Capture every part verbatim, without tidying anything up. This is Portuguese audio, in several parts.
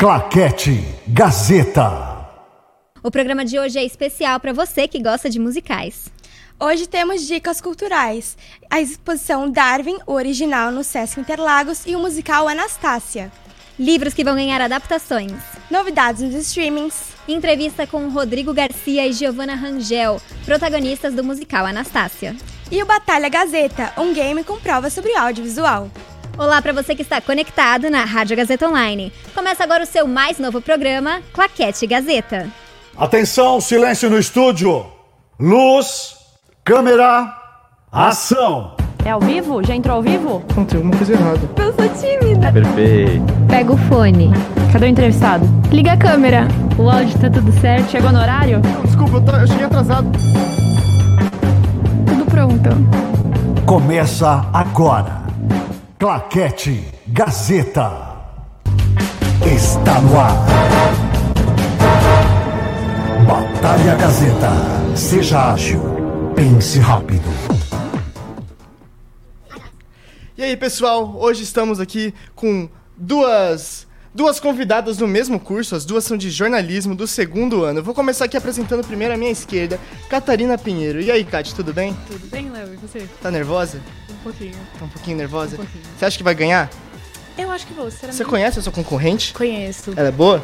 Claquete Gazeta. O programa de hoje é especial para você que gosta de musicais. Hoje temos dicas culturais. A exposição Darwin, o original no Sesc Interlagos, e o musical Anastácia. Livros que vão ganhar adaptações. Novidades nos streamings. Entrevista com Rodrigo Garcia e Giovana Rangel, protagonistas do musical Anastácia. E o Batalha Gazeta, um game com prova sobre audiovisual. Olá para você que está conectado na Rádio Gazeta Online. Começa agora o seu mais novo programa, Claquete Gazeta. Atenção, silêncio no estúdio. Luz, câmera, ação. É ao vivo? Já entrou ao vivo? Não, tem alguma coisa errada. Eu sou tímida. Perfeito. Pega o fone. Cadê o entrevistado? Liga a câmera. O áudio tá tudo certo? Chegou no horário? Não, desculpa, eu, tô, eu cheguei atrasado. Tudo pronto. Começa agora. Claquete Gazeta. Está no ar. Batalha Gazeta. Seja ágil. Pense rápido. E aí, pessoal? Hoje estamos aqui com duas, duas convidadas do mesmo curso. As duas são de jornalismo do segundo ano. Eu vou começar aqui apresentando primeiro a minha esquerda, Catarina Pinheiro. E aí, Cati, tudo bem? Tudo bem, Léo. E você? Tá nervosa? Um pouquinho. Tá um pouquinho nervosa? Um pouquinho. Você acha que vai ganhar? Eu acho que vou, sinceramente. Você conhece a sua concorrente? Conheço. Ela é boa?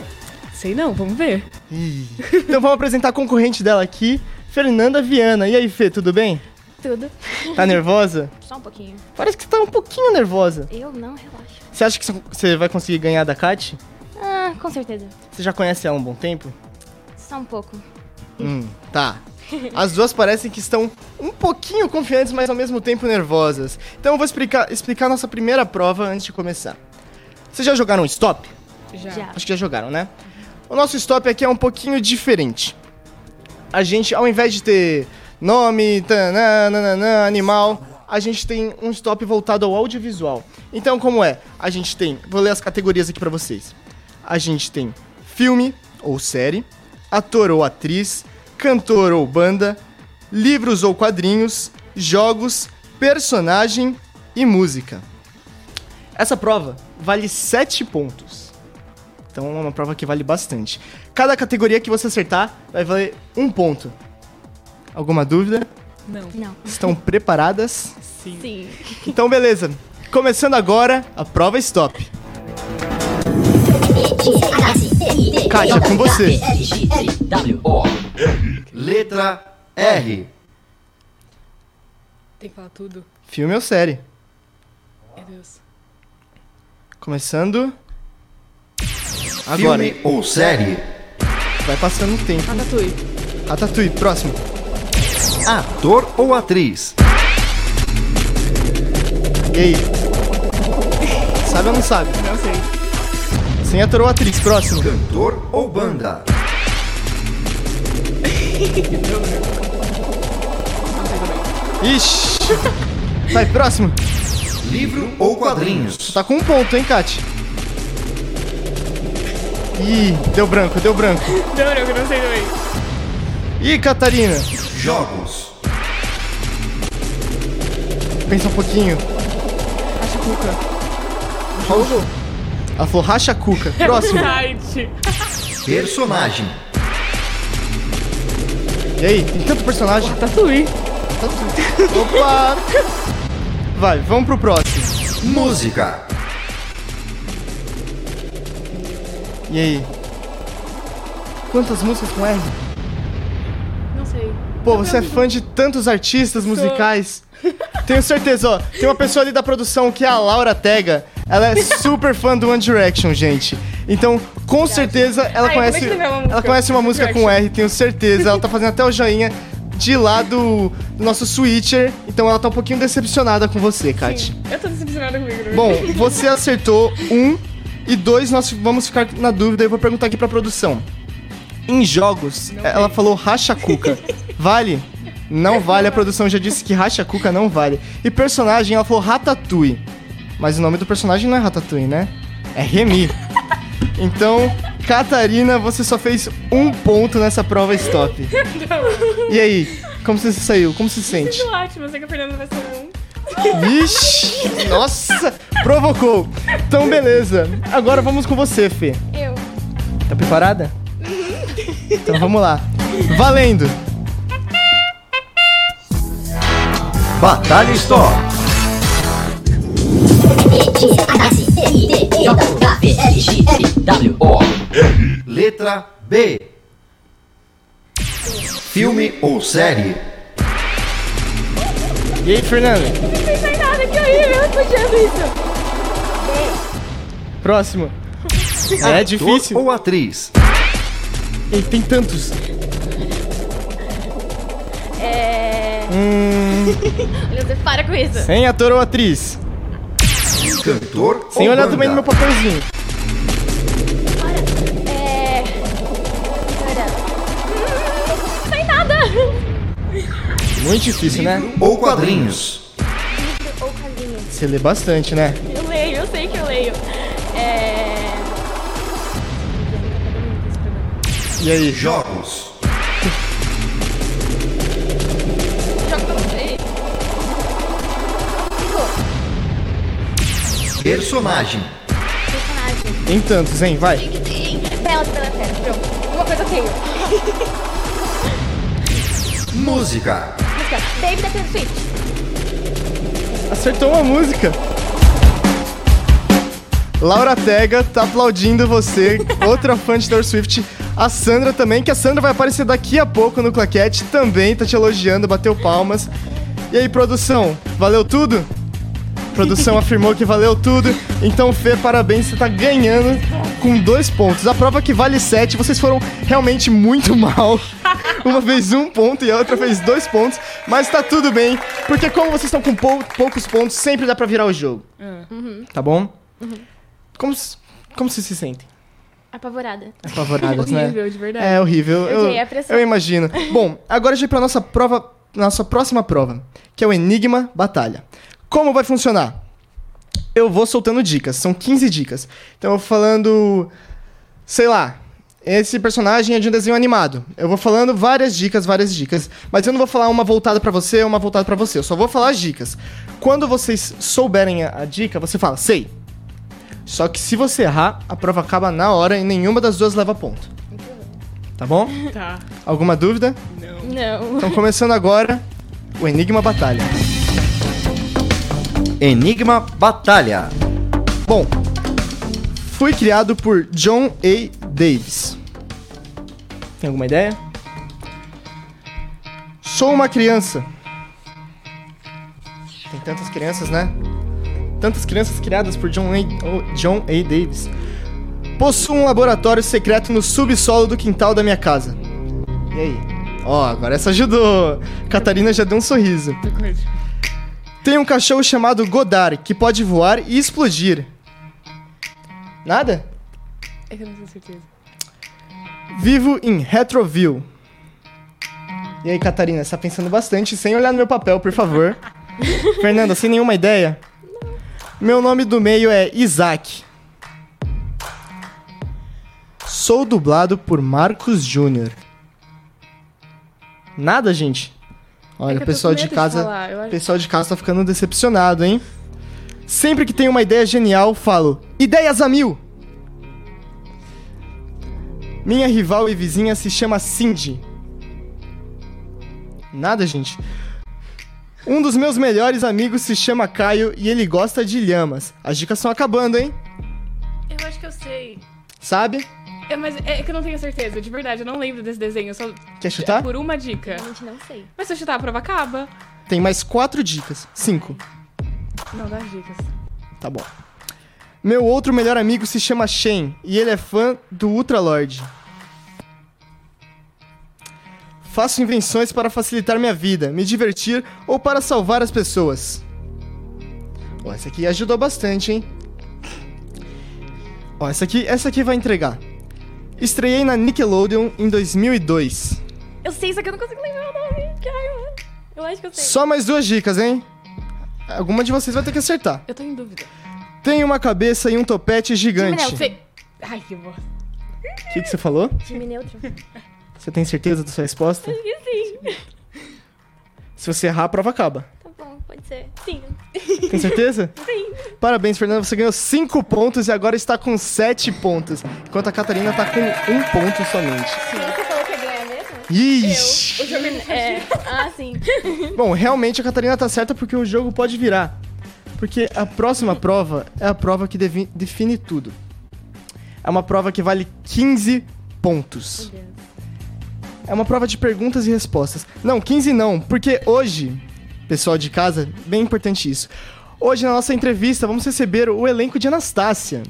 Sei não, vamos ver. Ih. Então vamos apresentar a concorrente dela aqui, Fernanda Viana. E aí, Fê, tudo bem? Tudo. Tá nervosa? Só um pouquinho. Parece que você tá um pouquinho nervosa. Eu não, relaxa. Você acha que você vai conseguir ganhar da Kat? Ah, com certeza. Você já conhece ela há um bom tempo? Só um pouco. Hum, tá. As duas parecem que estão um pouquinho confiantes, mas ao mesmo tempo nervosas. Então eu vou explicar, explicar nossa primeira prova antes de começar. Vocês já jogaram stop? Já. já. Acho que já jogaram, né? O nosso stop aqui é um pouquinho diferente. A gente, ao invés de ter nome, tananana, animal, a gente tem um stop voltado ao audiovisual. Então como é? A gente tem, vou ler as categorias aqui pra vocês. A gente tem filme ou série, ator ou atriz, cantor ou banda, livros ou quadrinhos, jogos, personagem e música. Essa prova vale sete pontos. Então é uma prova que vale bastante. Cada categoria que você acertar vai valer um ponto. Alguma dúvida? Não. Não. Estão preparadas? Sim. Sim. Então beleza. Começando agora a prova Stop. Kátia, com você. Letra R. Tem que falar tudo. Filme ou série? Meu Deus. Começando agora. Filme ou série? Vai passando o tempo. Ratatouille. Ratatouille, próximo. Ator ou atriz? E aí? Sabe ou não sabe? Não sei. Tem ator ou atriz, próximo. Cantor ou banda? Ixi. Vai, próximo. Livro ou quadrinhos? Tá com um ponto, hein, Kat? Ih, deu branco, deu branco. Deu branco, não sei também. Ih, Catarina. Jogos. Pensa um pouquinho. Acha cuca. Jogo. Ela falou, racha a cuca. Próximo. Personagem. E aí, tem tanto personagem? Tá Tatuí. Opa! Vai, vamos pro próximo. Música. E aí? Quantas músicas com R? Não sei. Pô, você é fã de tantos artistas musicais. Tenho certeza, ó. Tem uma pessoa ali da produção que é a Laura Tega. Ela é super fã do One Direction, gente. Então, com Obrigada. certeza, ela, Ai, conhece, ela conhece uma música com R, tenho certeza. Ela tá fazendo até o joinha de lá do, do nosso switcher. Então, ela tá um pouquinho decepcionada com você, Kat. Eu tô decepcionada comigo. Bom, você acertou um e dois, nós vamos ficar na dúvida. Eu vou perguntar aqui pra produção. Em jogos, não ela tem. falou racha cuca. Vale? Não vale. A produção já disse que racha cuca não vale. E personagem, ela falou Ratatouille. Mas o nome do personagem não é Ratatouille, né? É Remy. Então, Catarina, você só fez um ponto nessa prova stop. E aí, como você se saiu? Como se sente? Eu sinto ótimo, eu sei que a Fernanda vai sair um. Vixe, nossa, provocou. Então, beleza. Agora vamos com você, Fê. Eu. Tá preparada? Uhum. Então vamos lá. Valendo! Batalha Store. Letra B. Filme ou série? E aí, Fernanda? Eu não pensei em nada, que horrível, eu podia ver isso. Próximo. É difícil. Ou atriz? Ei, tem tantos. É... Hum... Olha, para com isso. Sem ator ou atriz? Cantor. Sem olhar também no meu papelzinho. Para. É... Para. Sem nada. Muito difícil, né? Ou quadrinhos. Livro ou quadrinhos. Você lê bastante, né? Eu leio, eu sei que eu leio. É... E aí? Jogos. Personagem. Personagem. Tem tantos, hein? Vai. Tem, tem. Bela, bela, bela. Pronto. Uma coisa eu tenho. Música. Música. Baby da Taylor Swift. Acertou uma música. Laura Tega tá aplaudindo você. Outra fã de Taylor Swift. A Sandra também, que a Sandra vai aparecer daqui a pouco no Claquete. Também tá te elogiando, bateu palmas. E aí, produção? Valeu tudo? A produção afirmou que valeu tudo. Então, Fê, parabéns, você tá ganhando com dois pontos. A prova que vale sete, vocês foram realmente muito mal. Uma fez um ponto e a outra fez dois pontos. Mas tá tudo bem, porque como vocês estão com pou- poucos pontos, sempre dá pra virar o jogo. Uhum. Tá bom? Uhum. Como, como vocês se sentem? Apavorada. Apavoradas, né? É horrível, de verdade. É horrível, eu, eu, eu imagino. Bom, agora a gente vai pra nossa prova, nossa próxima prova, que é o Enigma Batalha. Como vai funcionar? Eu vou soltando dicas, são quinze dicas. Então eu vou falando, sei lá, esse personagem é de um desenho animado. Eu vou falando várias dicas, várias dicas. Mas eu não vou falar uma voltada pra você, uma voltada pra você. Eu só vou falar as dicas. Quando vocês souberem a, a dica, você fala, sei. Só que se você errar, a prova acaba na hora e nenhuma das duas leva ponto. Tá bom? Tá. Alguma dúvida? Não. Não. Então começando agora, o Enigma Batalha. Enigma Batalha. Bom, foi criado por John A. Davis. Tem alguma ideia? Sou uma criança. Tem tantas crianças, né? Tantas crianças criadas por John A. John A. Davis. Possuo um laboratório secreto no subsolo do quintal da minha casa. E aí? Ó, oh, agora essa ajudou. Catarina já deu um sorriso. Tem um cachorro chamado Godard, que pode voar e explodir. Nada? É que eu não tenho certeza. Vivo em Retroville. E aí, Catarina, você tá pensando bastante, sem olhar no meu papel, por favor. Fernanda, sem nenhuma ideia? Não. Meu nome do meio é Isaac. Sou dublado por Marcos Júnior. Nada, gente? Olha, o é pessoal de casa, o pessoal de casa tá ficando decepcionado, hein? Sempre que tenho uma ideia genial, falo, ideias a mil! Minha rival e vizinha se chama Cindy. Nada, gente. Um dos meus melhores amigos se chama Caio e ele gosta de lhamas. As dicas estão acabando, hein? Eu acho que eu sei. Sabe? É, mas é que eu não tenho certeza, de verdade, eu não lembro desse desenho, eu só... Quer chutar? Por uma dica. Gente, não sei. Mas se eu chutar, a prova acaba. Tem mais quatro dicas. Cinco. Não, dá as dicas. Tá bom. Meu outro melhor amigo se chama Shen, e ele é fã do Ultralord. Faço invenções para facilitar minha vida, me divertir ou para salvar as pessoas. Ó, essa aqui ajudou bastante, hein? Ó, essa aqui, essa aqui vai entregar. Estreiei na Nickelodeon em dois mil e dois. Eu sei, só que eu não consigo lembrar o nome. Caramba. Eu acho que eu sei. Só mais duas dicas, hein? Alguma de vocês vai ter que acertar. Eu tô em dúvida. Tenho uma cabeça e um topete gigante. Time neutro, sei. Ai, que bosta. O que, que você falou? Time neutro. Você tem certeza da sua resposta? Eu esqueci. Se você errar, a prova acaba. Tá bom, pode ser. Sim. Tem certeza? Sim. Parabéns, Fernanda, você ganhou cinco pontos e agora está com sete pontos, enquanto a Catarina está com um ponto somente. Sim. Ixi. Eu, o jogo é... Ah, sim. Bom, realmente a Catarina tá certa porque o jogo pode virar. Porque a próxima prova é a prova que devi... define tudo. É uma prova que vale quinze pontos. É uma prova de perguntas e respostas. Não, quinze não, porque hoje, pessoal de casa, bem importante isso. Hoje na nossa entrevista vamos receber o elenco de Anastácia.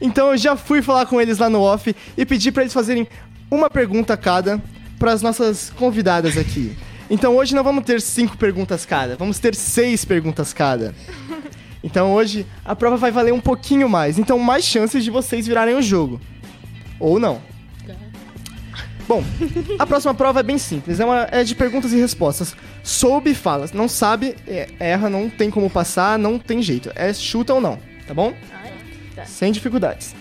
Então eu já fui falar com eles lá no off e pedi pra eles fazerem uma pergunta cada para as nossas convidadas aqui. Então hoje não vamos ter cinco perguntas cada, vamos ter seis perguntas cada. Então hoje a prova vai valer um pouquinho mais, então mais chances de vocês virarem o jogo. Ou não. Bom, a próxima prova é bem simples, é, uma, é de perguntas e respostas. Soube, fala. Não sabe, erra, não tem como passar, não tem jeito. É chuta ou não, tá bom? Sem dificuldades.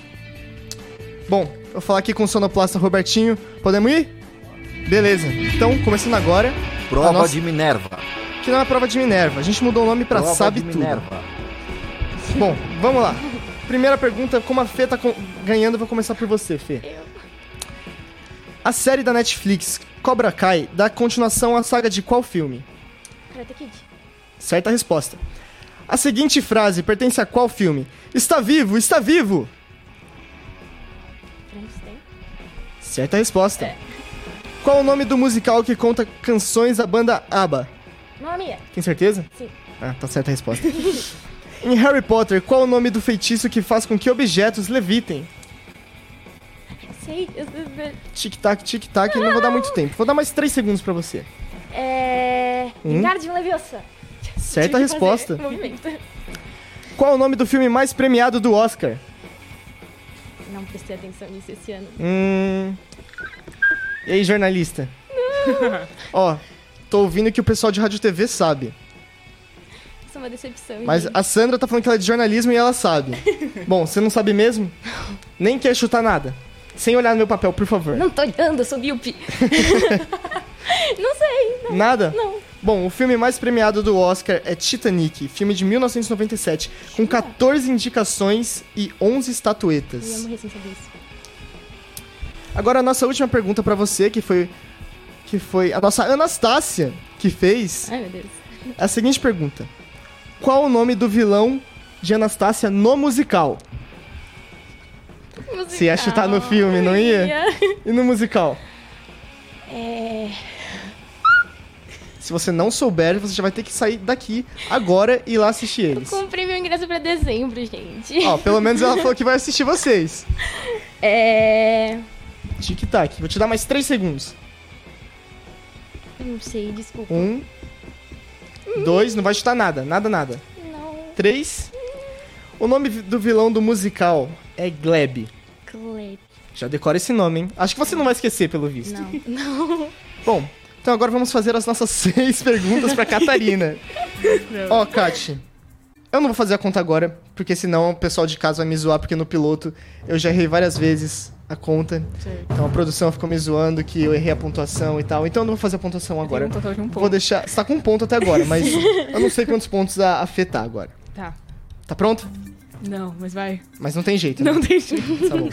Bom, vou falar aqui com o sonoplasta Robertinho. Podemos ir? Beleza, então começando agora. Prova nossa... de Minerva. Que não é a prova de Minerva, a gente mudou o nome pra prova Sabe Tudo. Minerva. Bom, vamos lá. Primeira pergunta, como a Fê tá ganhando, eu vou começar por você, Fê. Eu. A série da Netflix, Cobra Kai, dá continuação à saga de qual filme? Karate Kid. Certa resposta. A seguinte frase pertence a qual filme? Está vivo, está vivo! Frankenstein. Certa resposta. É. Qual o nome do musical que conta canções da banda ABBA? Mamma Mia. Tem certeza? Sim. Ah, tá certa a resposta. Em Harry Potter, qual o nome do feitiço que faz com que objetos levitem? Sei. Tic-tac, tic-tac, não vou dar muito tempo. Vou dar mais três segundos pra você. É... Um. Wingardium Leviosa. Certa resposta. Qual o nome do filme mais premiado do Oscar? Não prestei atenção nisso esse ano. Hum... E aí, jornalista? Não. Ó, tô ouvindo que o pessoal de Rádio T V sabe. Isso é uma decepção. Mas hein? A Sandra tá falando que ela é de jornalismo e ela sabe. Bom, você não sabe mesmo? Nem quer chutar nada. Sem olhar no meu papel, por favor. Não tô olhando, eu sou míope. Não sei. Não. Nada? Não. Bom, o filme mais premiado do Oscar é Titanic, filme de mil novecentos e noventa e sete, com catorze indicações e onze estatuetas. Eu ia morrer sem saber isso. Agora a nossa última pergunta pra você, que foi, que foi a nossa Anastácia que fez. Ai, meu Deus. A seguinte pergunta. Qual o nome do vilão de Anastácia no musical? musical. Você ia chutar no filme, não ia? ia? E no musical? É... Se você não souber, você já vai ter que sair daqui agora e ir lá assistir eles. Eu comprei meu ingresso pra dezembro, gente. Ó, pelo menos ela falou que vai assistir vocês. É... Tic-tac. Vou te dar mais três segundos. Eu não sei, desculpa. Um. Hum. Dois. Não vai chutar nada. Nada, nada. Não. Três. Hum. O nome do vilão do musical é Gleb. Gleb. Já decora esse nome, hein? Acho que você não vai esquecer, pelo visto. Não. Não. Bom, então agora vamos fazer as nossas seis perguntas pra Catarina. Ó, oh, Kat. Eu não vou fazer a conta agora, porque senão o pessoal de casa vai me zoar, porque no piloto eu já errei várias vezes a conta. Sim. Então a produção ficou me zoando que eu errei a pontuação e tal. Então eu não vou fazer a pontuação agora. Eu tenho um total de um ponto. Vou deixar... Você tá com um ponto até agora, mas eu não sei quantos pontos a afetar agora. Tá. Tá pronto? Não, mas vai. Mas não tem jeito, né? Não tem jeito. Tá bom.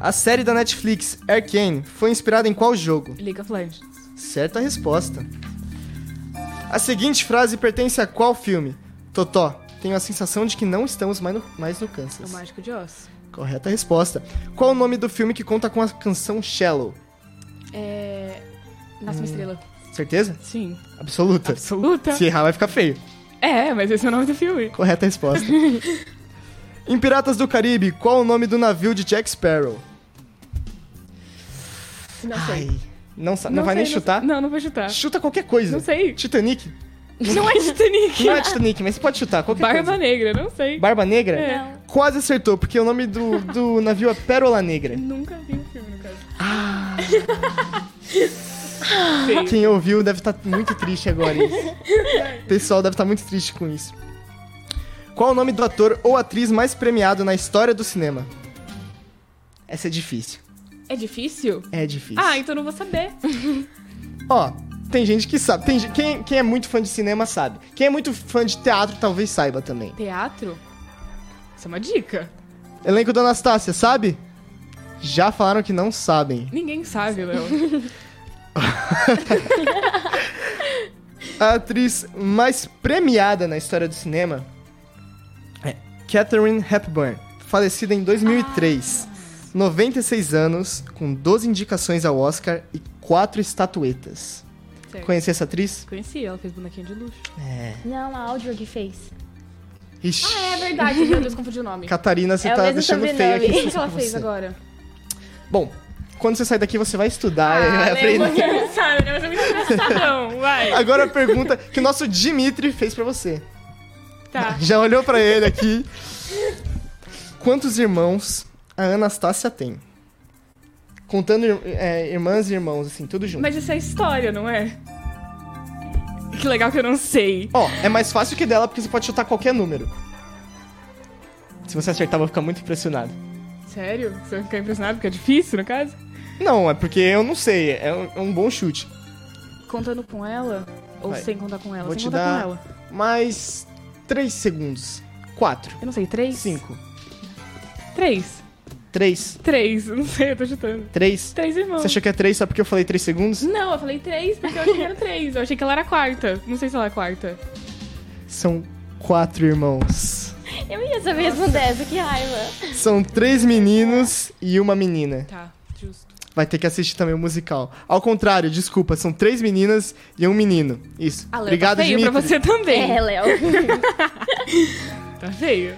A série da Netflix, Arcane, foi inspirada em qual jogo? League of Legends. Certa resposta. A seguinte frase pertence a qual filme? Totó, tenho a sensação de que não estamos mais no, mais no Kansas. O Mágico de Oz. Correta resposta. Qual o nome do filme que conta com a canção Shallow? É... Nasce uma hum... estrela. Certeza? Sim. Absoluta. Absoluta. Se errar vai ficar feio. É, mas esse é o nome do filme. Correta resposta. Em Piratas do Caribe, qual o nome do navio de Jack Sparrow? Não sei. Ai, não, sa- não, não vai sei, nem não chutar? Sei. Não, não vou chutar. Chuta qualquer coisa. Não sei. Titanic? Não é Titanic. Não é Titanic, mas você pode chutar qualquer Barba coisa. Barba Negra, não sei. Barba Negra? É. Quase acertou, porque o nome do, do navio é Pérola Negra. Nunca vi um filme, no caso. Ah. Quem ouviu deve estar tá muito triste agora. O pessoal deve estar tá muito triste com isso. Qual o nome do ator ou atriz mais premiado na história do cinema? Essa é difícil. É difícil? É difícil. Ah, então não vou saber. Ó... tem gente que sabe. Tem, quem, quem é muito fã de cinema sabe. Quem é muito fã de teatro talvez saiba também. Teatro? Isso é uma dica. Elenco da Anastácia, sabe? Já falaram que não sabem. Ninguém sabe, Léo. A atriz mais premiada na história do cinema é Katharine Hepburn, falecida em dois mil e três. Ah. noventa e seis anos, com doze indicações ao Oscar e quatro estatuetas. Certo. Conhecia essa atriz? Conheci, ela fez Bonequinho de Luxo. É. Não, a Audrey que fez. Ixi. Ah, é verdade, meu Deus, confundi o nome. Catarina, você é tá deixando feio aqui. O que, que ela fez agora? Bom, quando você sair daqui, você vai estudar. Ah, e vai aprender. Você não sabe, né? Mas eu me interessado, vai. Agora a pergunta que o nosso Dmitry fez pra você. Tá. Já olhou pra ele aqui. Quantos irmãos a Anastácia tem? Contando é, irmãs e irmãos, assim, tudo junto. Mas isso é história, não é? Que legal que eu não sei. Ó, oh, é mais fácil que dela, porque você pode chutar qualquer número. Se você acertar, eu vou ficar muito impressionado. Sério? Você vai ficar impressionado porque é difícil, no caso? Não, é porque eu não sei. É um, é um bom chute. Contando com ela? Ou vai. Sem contar com ela? Vou sem te contar dar com ela. Mais três segundos. quatro. Eu não sei, três? cinco. três. Três. Três, não sei, eu tô chutando. Três? Três irmãos. Você achou que é três só porque eu falei três segundos? Não, eu falei três porque eu achei que era três. Eu achei que ela era a quarta. Não sei se ela é a quarta. São quatro irmãos. Eu ia saber responder, que raiva. São três meninos e uma menina. Tá, justo. Vai ter que assistir também o musical. Ao contrário, desculpa, são três meninas e um menino. Isso. Ah, Léo, obrigado, tá feio Dmitry. Pra você também. É, Léo. Tá feio.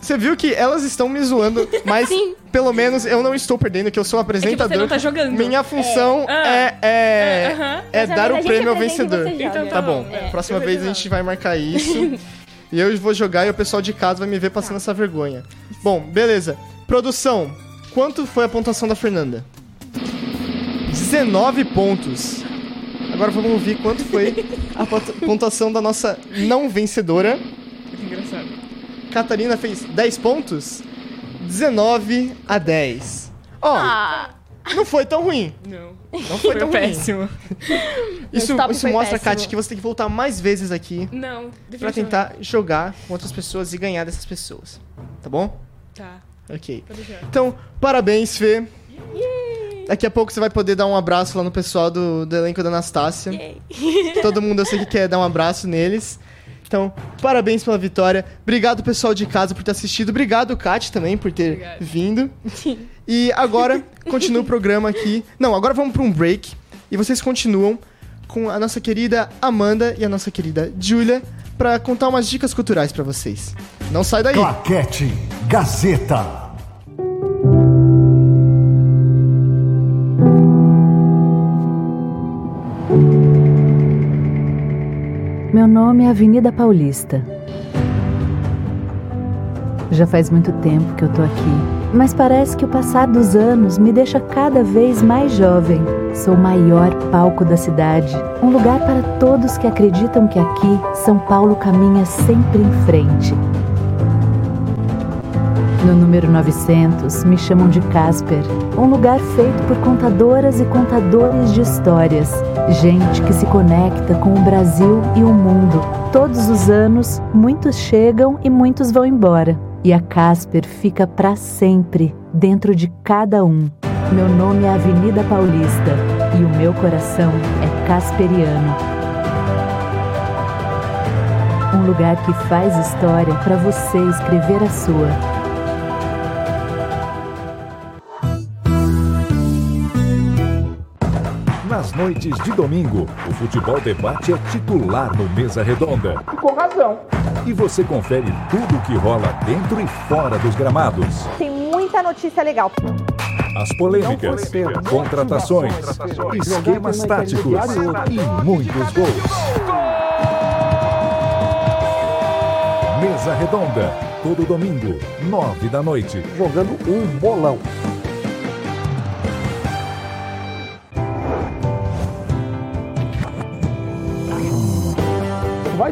Você viu que elas estão me zoando, mas sim, pelo menos eu não estou perdendo, que eu sou apresentador. É que você não tá jogando. Minha função é, é, é, é, uh-huh. é dar o prêmio ao vencedor. Então, tá bom, é, próxima vez a gente vai marcar isso. E eu vou jogar e o pessoal de casa vai me ver passando tá. essa vergonha. Bom, beleza. Produção, quanto foi a pontuação da Fernanda? dezenove pontos. Agora vamos ouvir quanto foi a pontuação da nossa não vencedora. Que engraçado. Catarina fez dez pontos, dezenove a dez. Ó, oh, ah. não foi tão ruim. Não. Não foi, foi tão péssimo. Ruim. Isso, isso foi mostra, péssimo. Kati, que você tem que voltar mais vezes aqui. Não, pra tentar jogar com outras pessoas e ganhar dessas pessoas. Tá bom? Tá. Ok. Então, parabéns, Fê. Yay. Daqui a pouco você vai poder dar um abraço lá no pessoal do, do elenco da Anastácia. Yay. Todo mundo, eu sei que quer dar um abraço neles. Então, parabéns pela vitória. Obrigado, pessoal de casa, por ter assistido. Obrigado, Kati, também, por ter Obrigado. vindo. E agora, continua o programa aqui. Não, agora vamos para um break. E vocês continuam com a nossa querida Amanda e a nossa querida Júlia para contar umas dicas culturais para vocês. Não sai daí. Claquete Gazeta. Meu nome é Avenida Paulista. Já faz muito tempo que eu tô aqui, mas parece que o passar dos anos me deixa cada vez mais jovem. Sou o maior palco da cidade, um lugar para todos que acreditam que aqui, São Paulo caminha sempre em frente. No número novecentos, me chamam de Casper, um lugar feito por contadoras e contadores de histórias. Gente que se conecta com o Brasil e o mundo. Todos os anos, muitos chegam e muitos vão embora. E a Casper fica para sempre, dentro de cada um. Meu nome é Avenida Paulista e o meu coração é casperiano. Um lugar que faz história para você escrever a sua. Nas noites de domingo, o Futebol Debate é titular no Mesa Redonda. Com razão. E você confere tudo o que rola dentro e fora dos gramados. Tem muita notícia legal. As polêmicas, contratações, esquemas táticos e muitos gols. Mesa Redonda, todo domingo, nove da noite. Jogando um bolão.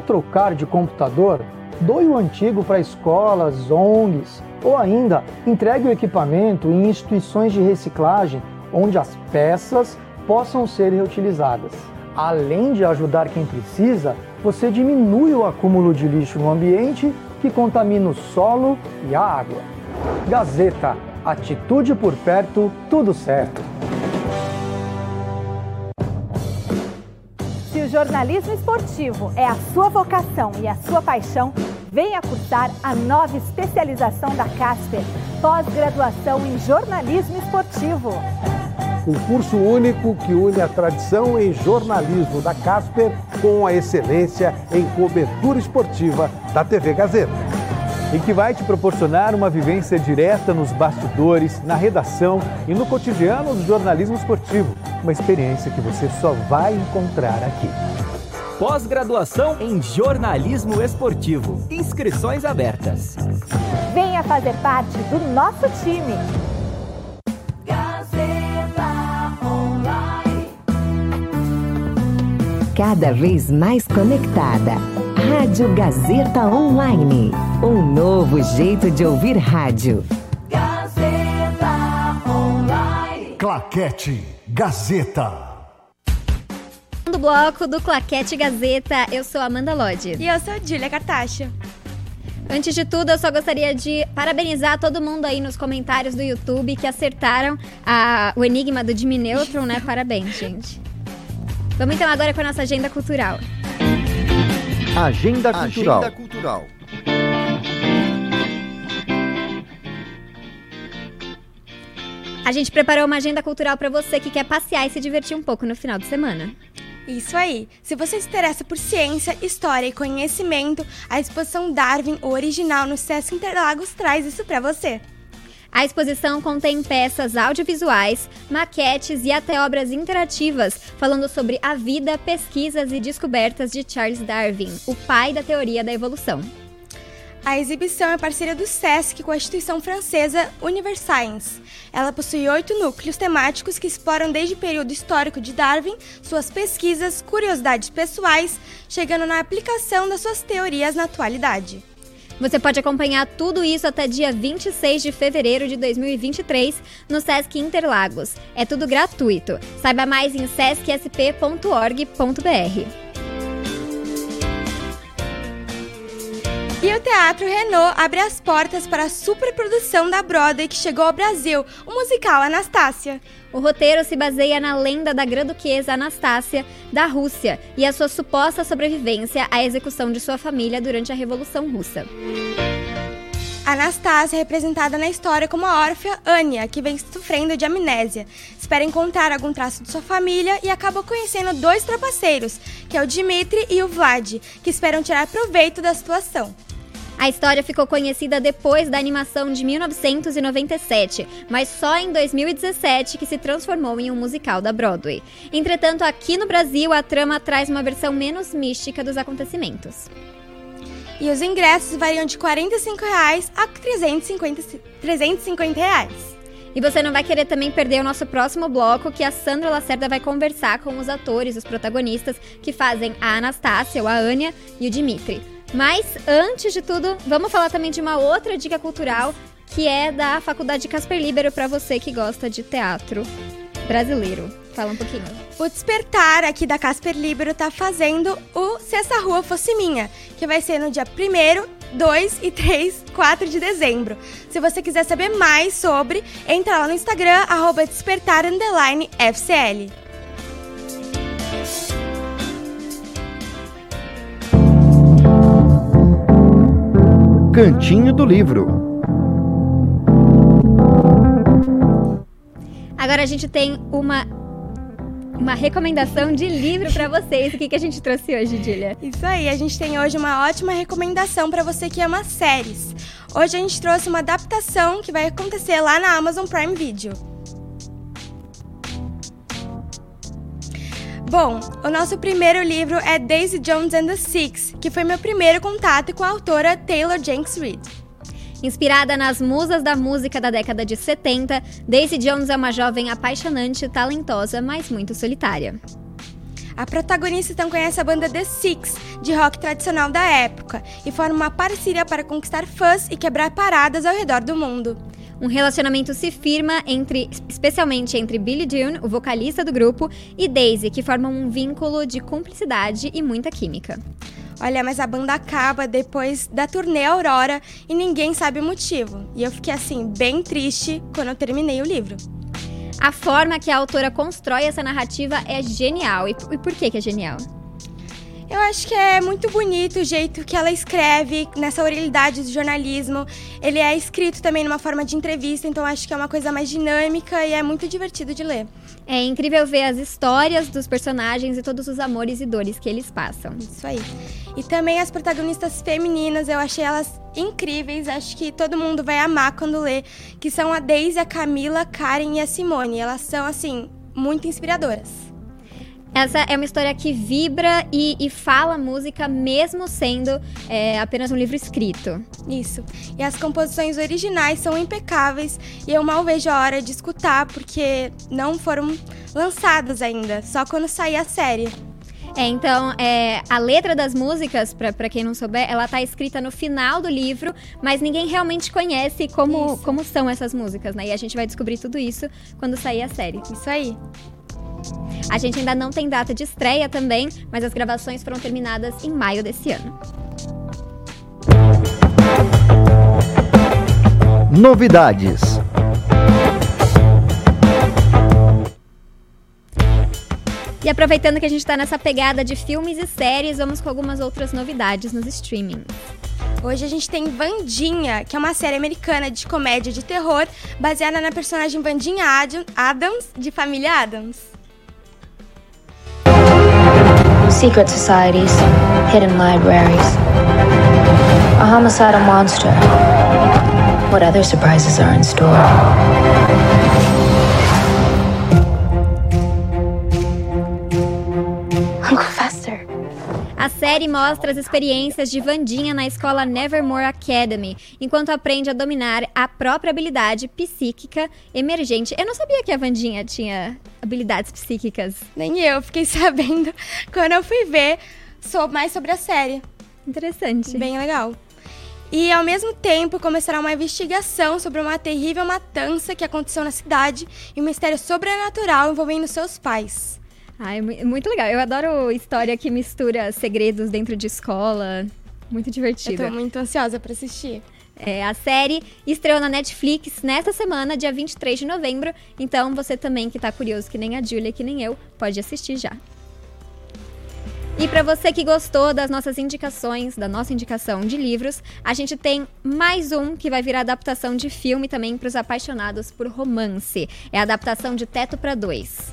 Trocar de computador? Doe o antigo para escolas, O N Gs ou ainda entregue o equipamento em instituições de reciclagem onde as peças possam ser reutilizadas. Além de ajudar quem precisa, você diminui o acúmulo de lixo no ambiente que contamina o solo e a água. Gazeta, atitude por perto, tudo certo. Se o jornalismo esportivo é a sua vocação e a sua paixão, venha cursar a nova especialização da Casper, pós-graduação em jornalismo esportivo. Um curso único que une a tradição em jornalismo da Casper com a excelência em cobertura esportiva da T V Gazeta. E que vai te proporcionar uma vivência direta nos bastidores, na redação e no cotidiano do jornalismo esportivo. Uma experiência que você só vai encontrar aqui. Pós-graduação em jornalismo esportivo. Inscrições abertas. Venha fazer parte do nosso time. Cada vez mais conectada. Rádio Gazeta Online. Um novo jeito de ouvir rádio. Gazeta Online. Claquete Gazeta. Do bloco do Claquete Gazeta, eu sou Amanda Lodi. E eu sou Júlia Cartaxo. Antes de tudo, eu só gostaria de parabenizar todo mundo aí nos comentários do YouTube que acertaram a, o enigma do Jimmy Neutron, né? Parabéns, gente. Vamos então agora com a nossa agenda cultural. Agenda cultural. Agenda cultural. A gente preparou uma agenda cultural para você que quer passear e se divertir um pouco no final de semana. Isso aí! Se você se interessa por ciência, história e conhecimento, a exposição Darwin, o original no Sesc Interlagos, traz isso para você. A exposição contém peças audiovisuais, maquetes e até obras interativas, falando sobre a vida, pesquisas e descobertas de Charles Darwin, o pai da teoria da evolução. A exibição é parceria do Sesc com a instituição francesa Universcience. Ela possui oito núcleos temáticos que exploram desde o período histórico de Darwin, suas pesquisas, curiosidades pessoais, chegando na aplicação das suas teorias na atualidade. Você pode acompanhar tudo isso até dia vinte e seis de fevereiro de dois mil e vinte e três no Sesc Interlagos. É tudo gratuito. Saiba mais em sesc s p ponto org ponto b r. E o Teatro Renault abre as portas para a superprodução da Broadway que chegou ao Brasil, o musical Anastácia. O roteiro se baseia na lenda da grã-duquesa Anastácia, da Rússia, e a sua suposta sobrevivência à execução de sua família durante a Revolução Russa. Anastácia é representada na história como a órfã Ânia, que vem sofrendo de amnésia. Espera encontrar algum traço de sua família e acaba conhecendo dois trapaceiros, que é o Dmitry e o Vlad, que esperam tirar proveito da situação. A história ficou conhecida depois da animação de mil novecentos e noventa e sete, mas só em dois mil e dezessete que se transformou em um musical da Broadway. Entretanto, aqui no Brasil, a trama traz uma versão menos mística dos acontecimentos. E os ingressos variam de quarenta e cinco reais a trezentos e cinquenta reais. E você não vai querer também perder o nosso próximo bloco, que a Sandra Lacerda vai conversar com os atores, os protagonistas, que fazem a Anastácia, a Ânia e o Dmitry. Mas, antes de tudo, vamos falar também de uma outra dica cultural, que é da Faculdade Casper Líbero, para você que gosta de teatro brasileiro. Fala um pouquinho. O Despertar aqui da Casper Líbero tá fazendo o Se Essa Rua Fosse Minha, que vai ser no dia primeiro, dois e três, quatro de dezembro. Se você quiser saber mais sobre, entra lá no Instagram, arroba despertar underline fcl. Cantinho do Livro. Agora a gente tem uma, uma recomendação de livro para vocês. O que, que a gente trouxe hoje, Dília? Isso aí, a gente tem hoje uma ótima recomendação para você que ama séries. Hoje a gente trouxe uma adaptação que vai acontecer lá na Amazon Prime Video. Bom, o nosso primeiro livro é Daisy Jones and the Six, que foi meu primeiro contato com a autora Taylor Jenkins Reid. Inspirada nas musas da música da década de setenta, Daisy Jones é uma jovem apaixonante, talentosa, mas muito solitária. A protagonista então conhece a banda The Six, de rock tradicional da época, e forma uma parceria para conquistar fãs e quebrar paradas ao redor do mundo. Um relacionamento se firma entre, especialmente entre Billy June, o vocalista do grupo, e Daisy, que formam um vínculo de cumplicidade e muita química. Olha, mas a banda acaba depois da turnê Aurora e ninguém sabe o motivo. E eu fiquei, assim, bem triste quando eu terminei o livro. A forma que a autora constrói essa narrativa é genial. E por que que é genial? Eu acho que é muito bonito o jeito que ela escreve, nessa oralidade do jornalismo. Ele é escrito também numa forma de entrevista, então acho que é uma coisa mais dinâmica e é muito divertido de ler. É incrível ver as histórias dos personagens e todos os amores e dores que eles passam. Isso aí. E também as protagonistas femininas, eu achei elas incríveis. Acho que todo mundo vai amar quando lê, que são a Daisy, a Camila, a Karen e a Simone. Elas são, assim, muito inspiradoras. Essa é uma história que vibra e, e fala música, mesmo sendo é, apenas um livro escrito. Isso. E as composições originais são impecáveis e eu mal vejo a hora de escutar, porque não foram lançadas ainda, só quando sair a série. É, então, é, a letra das músicas, pra, pra quem não souber, ela tá escrita no final do livro, mas ninguém realmente conhece como, como são essas músicas, né? E a gente vai descobrir tudo isso quando sair a série. Isso aí. A gente ainda não tem data de estreia também, mas as gravações foram terminadas em maio desse ano. Novidades. E aproveitando que a gente está nessa pegada de filmes e séries, vamos com algumas outras novidades nos streamings. Hoje a gente tem Wandinha, que é uma série americana de comédia de terror, baseada na personagem Wandinha Addams, de Família Addams. Secret societies, hidden libraries, a homicidal monster. What other surprises are in store? Uncle Fester. A série mostra as experiências de Wandinha na escola Nevermore Academy, enquanto aprende a dominar a própria habilidade psíquica emergente. Eu não sabia que a Wandinha tinha habilidades psíquicas. Nem eu, fiquei sabendo quando eu fui ver mais sobre a série. Interessante. Bem legal. E, ao mesmo tempo, começará uma investigação sobre uma terrível matança que aconteceu na cidade e um mistério sobrenatural envolvendo seus pais. Ah, é muito legal. Eu adoro história que mistura segredos dentro de escola. Muito divertido. Eu tô muito ansiosa pra assistir. É, a série estreou na Netflix nesta semana, dia vinte e três de novembro. Então, você também que tá curioso, que nem a Júlia, que nem eu, pode assistir já. E para você que gostou das nossas indicações, da nossa indicação de livros, a gente tem mais um que vai virar adaptação de filme também para os apaixonados por romance. É a adaptação de Teto para Dois.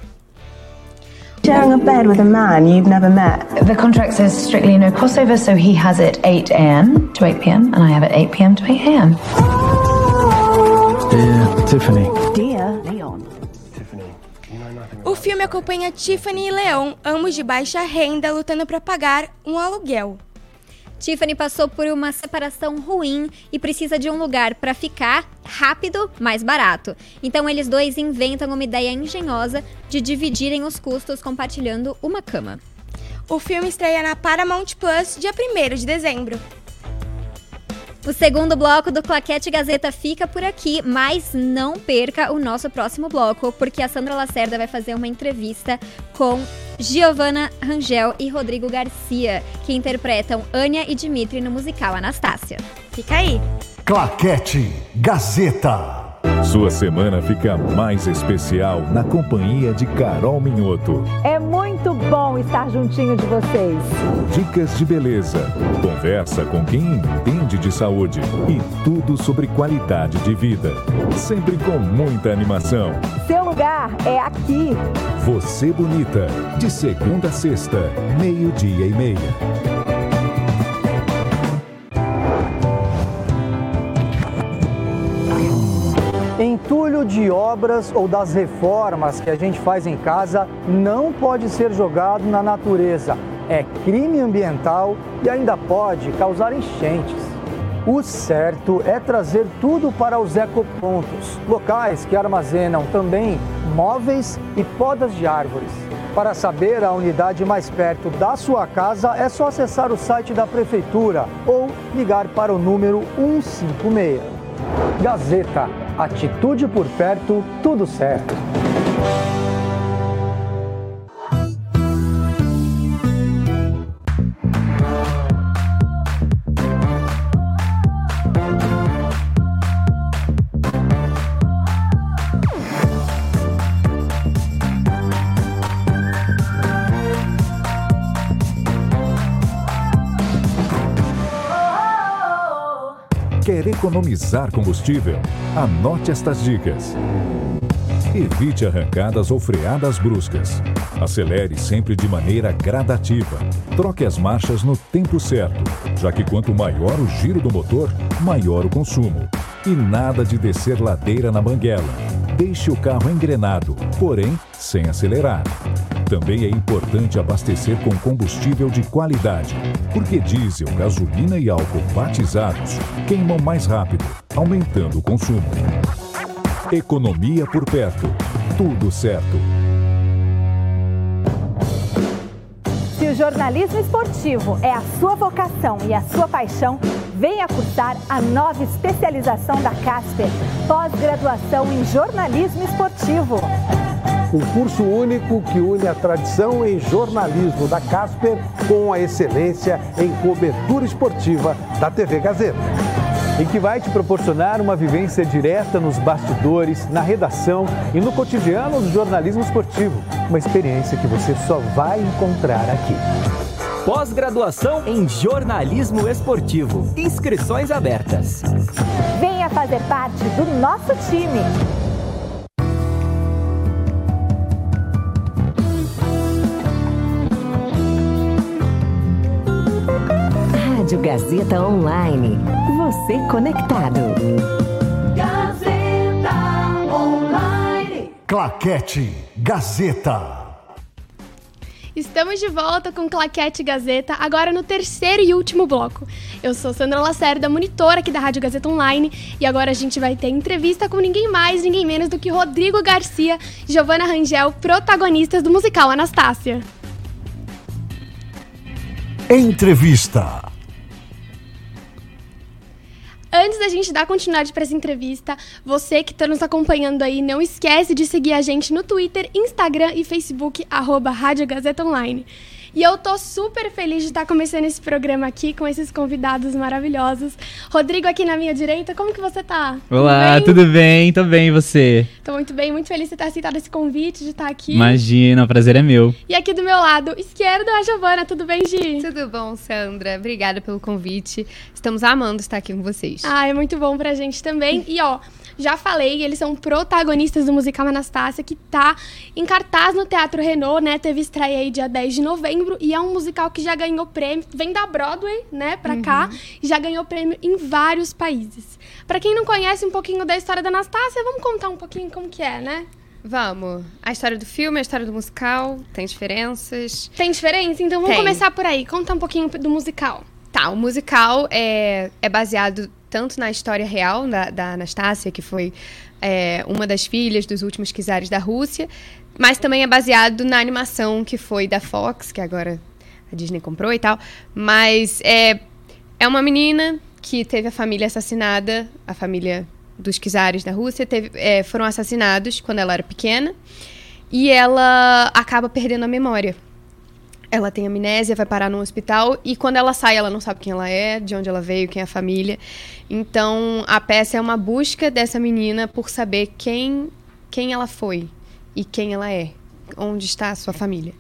Sharing a bed with a man you've never met. The contract says strictly no crossover, so he has it eight a.m. to eight p.m. and I have it eight p.m. to eight a.m. Dear Tiffany. Dear Leon. Tiffany, you know nothing about... O filme acompanha Tiffany e Leon, ambos de baixa renda, lutando para pagar um aluguel. Tiffany passou por uma separação ruim e precisa de um lugar para ficar rápido, mais barato. Então, eles dois inventam uma ideia engenhosa de dividirem os custos compartilhando uma cama. O filme estreia na Paramount Plus, dia primeiro de dezembro. O segundo bloco do Claquete Gazeta fica por aqui, mas não perca o nosso próximo bloco, porque a Sandra Lacerda vai fazer uma entrevista com Giovana Rangel e Rodrigo Garcia, que interpretam Ânia e Dmitry no musical Anastácia. Fica aí! Claquete Gazeta. Sua semana fica mais especial na companhia de Carol Minhoto. É muito bom estar juntinho de vocês. Dicas de beleza, conversa com quem entende de saúde e tudo sobre qualidade de vida. Sempre com muita animação. Seu lugar é aqui. Você Bonita, de segunda a sexta, meio-dia e meia. Entulho de obras ou das reformas que a gente faz em casa não pode ser jogado na natureza. É crime ambiental e ainda pode causar enchentes. O certo é trazer tudo para os ecopontos, locais que armazenam também móveis e podas de árvores. Para saber a unidade mais perto da sua casa, é só acessar o site da Prefeitura ou ligar para o número um cinco seis. Gazeta. Atitude por perto, tudo certo. Quer economizar combustível? Anote estas dicas. Evite arrancadas ou freadas bruscas. Acelere sempre de maneira gradativa. Troque as marchas no tempo certo, já que quanto maior o giro do motor, maior o consumo. E nada de descer ladeira na banguela. Deixe o carro engrenado, porém sem acelerar. Também é importante abastecer com combustível de qualidade, porque diesel, gasolina e álcool batizados queimam mais rápido, aumentando o consumo. Economia por perto. Tudo certo. Se o jornalismo esportivo é a sua vocação e a sua paixão, venha cursar a nova especialização da Casper, pós-graduação em jornalismo esportivo. Um curso único que une a tradição em jornalismo da Casper com a excelência em cobertura esportiva da T V Gazeta. E que vai te proporcionar uma vivência direta nos bastidores, na redação e no cotidiano do jornalismo esportivo. Uma experiência que você só vai encontrar aqui. Pós-graduação em jornalismo esportivo. Inscrições abertas. Venha fazer parte do nosso time. Rádio Gazeta Online. Você conectado. Gazeta Online. Claquete Gazeta. Estamos de volta com Claquete Gazeta, agora no terceiro e último bloco. Eu sou Sandra Lacerda, monitora aqui da Rádio Gazeta Online, e agora a gente vai ter entrevista com ninguém mais, ninguém menos do que Rodrigo Garcia e Giovana Rangel, protagonistas do musical Anastácia. Entrevista. Antes da gente dar continuidade para essa entrevista, você que está nos acompanhando aí, não esquece de seguir a gente no Twitter, Instagram e Facebook, arroba Rádio Gazeta Online. E eu tô super feliz de estar começando esse programa aqui com esses convidados maravilhosos. Rodrigo aqui na minha direita, como que você tá? Olá, tudo bem? Tudo bem, tô bem, e você? Tô muito bem, muito feliz de ter aceitado esse convite, de estar aqui. Imagina, o prazer é meu. E aqui do meu lado esquerdo, a Giovana, tudo bem, Gi? Tudo bom, Sandra, obrigada pelo convite, estamos amando estar aqui com vocês. Ah, é muito bom pra gente também, e ó... Já falei, eles são protagonistas do musical Anastácia, que tá em cartaz no Teatro Renault, né? Teve estreia aí dia dez de novembro, e é um musical que já ganhou prêmio, vem da Broadway, né, pra uhum. cá, e já ganhou prêmio em vários países. Pra quem não conhece um pouquinho da história da Anastácia, vamos contar um pouquinho como que é, né? Vamos. A história do filme, a história do musical, tem diferenças? Tem diferença? Então vamos tem. começar por aí. Conta um pouquinho do musical. Tá, o musical é, é baseado... tanto na história real da, da Anastácia, que foi é, uma das filhas dos últimos czares da Rússia, mas também é baseado na animação que foi da Fox, que agora a Disney comprou e tal. Mas é, é uma menina que teve a família assassinada, a família dos czares da Rússia, teve, é, foram assassinados quando ela era pequena, e ela acaba perdendo a memória. Ela tem amnésia, vai parar num hospital, e quando ela sai, ela não sabe quem ela é, de onde ela veio, quem é a família. Então, a peça é uma busca dessa menina por saber quem, quem ela foi e quem ela é, onde está a sua família.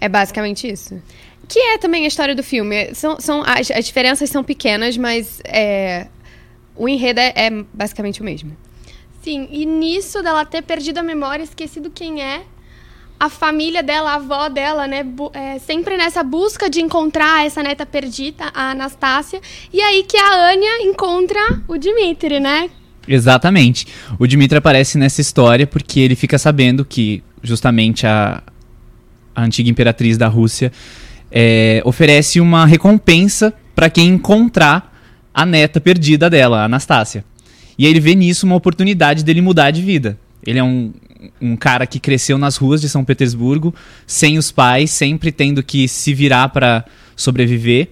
É basicamente isso. Que é também a história do filme. São, são, as, as diferenças são pequenas, mas é, o enredo é, é basicamente o mesmo. Sim, e nisso dela ter perdido a memória, esquecido quem é, a família dela, a avó dela, né, é, sempre nessa busca de encontrar essa neta perdida, a Anastácia, e aí que a Ânia encontra o Dmitry, né? Exatamente. O Dmitry aparece nessa história porque ele fica sabendo que justamente a, a antiga imperatriz da Rússia é, oferece uma recompensa para quem encontrar a neta perdida dela, a Anastácia. E ele vê nisso uma oportunidade dele mudar de vida. Ele é um... um cara que cresceu nas ruas de São Petersburgo, sem os pais, sempre tendo que se virar para sobreviver,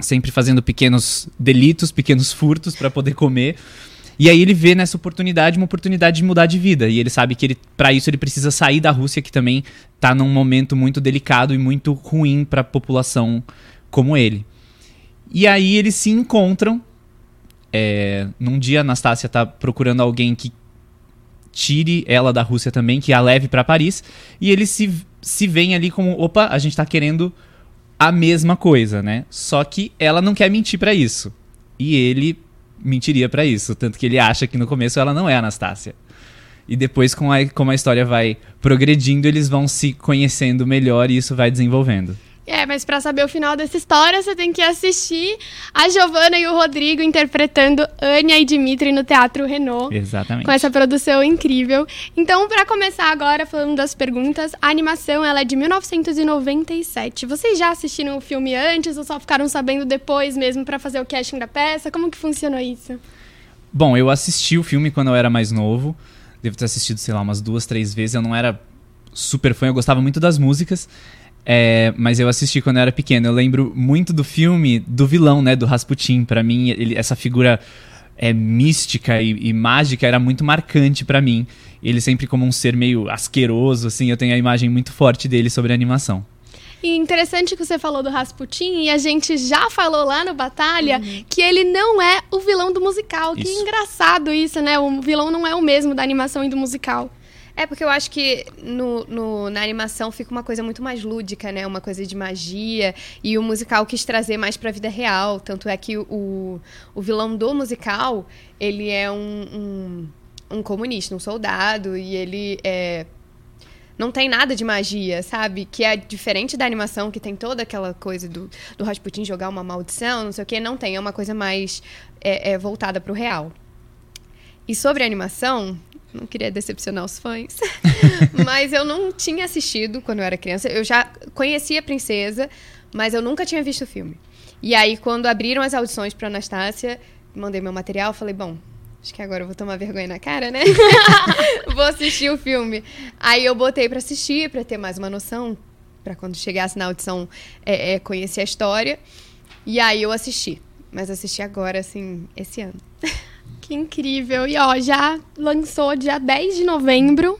sempre fazendo pequenos delitos, pequenos furtos para poder comer. E aí ele vê nessa oportunidade uma oportunidade de mudar de vida. E ele sabe que ele, para isso ele precisa sair da Rússia, que também tá num momento muito delicado e muito ruim para a população como ele. E aí eles se encontram. É, num dia a Anastácia tá procurando alguém que tire ela da Rússia também, que a leve para Paris. E eles se, se veem ali como, opa, a gente tá querendo a mesma coisa, né? Só que ela não quer mentir pra isso. E ele mentiria pra isso. Tanto que ele acha que no começo ela não é a Anastácia. E depois, com a, como a história vai progredindo, eles vão se conhecendo melhor e isso vai desenvolvendo. É, mas pra saber o final dessa história, você tem que assistir a Giovana e o Rodrigo interpretando Ânia e Dmitry no Teatro Renault. Exatamente. Com essa produção incrível. Então, pra começar agora, falando das perguntas, a animação, ela é de mil novecentos e noventa e sete. Vocês já assistiram o filme antes ou só ficaram sabendo depois mesmo pra fazer o casting da peça? Como que funcionou isso? Bom, eu assisti o filme quando eu era mais novo. Devo ter assistido, sei lá, umas duas, três vezes. Eu não era super fã, eu gostava muito das músicas. É, mas eu assisti quando eu era pequeno. Eu lembro muito do filme do vilão, né? Do Rasputin. Pra mim, ele, essa figura é, mística e, e mágica era muito marcante pra mim. Ele sempre como um ser meio asqueroso, assim. Eu tenho a imagem muito forte dele sobre a animação. E interessante que você falou do Rasputin, e a gente já falou lá no Batalha, uhum, que ele não é o vilão do musical. Isso. Que engraçado isso, né? O vilão não é o mesmo da animação e do musical. É, porque eu acho que no, no, na animação fica uma coisa muito mais lúdica, né? Uma coisa de magia. E o musical quis trazer mais pra vida real. Tanto é que o, o vilão do musical, ele é um, um, um comunista, um soldado. E ele é, não tem nada de magia, sabe? Que é diferente da animação, que tem toda aquela coisa do, do Rasputin jogar uma maldição, não sei o quê. Não tem, é uma coisa mais é, é, voltada pro real. E sobre a animação... Não queria decepcionar os fãs. Mas eu não tinha assistido quando eu era criança. Eu já conhecia a princesa, mas eu nunca tinha visto o filme. E aí, quando abriram as audições para Anastácia, mandei meu material, falei, bom, acho que agora eu vou tomar vergonha na cara, né? Vou assistir o filme. Aí eu botei para assistir, para ter mais uma noção, para quando chegasse na audição, é, é, conhecer a história. E aí eu assisti. Mas assisti agora, assim, esse ano. Que incrível. E ó, já lançou dia dez de novembro.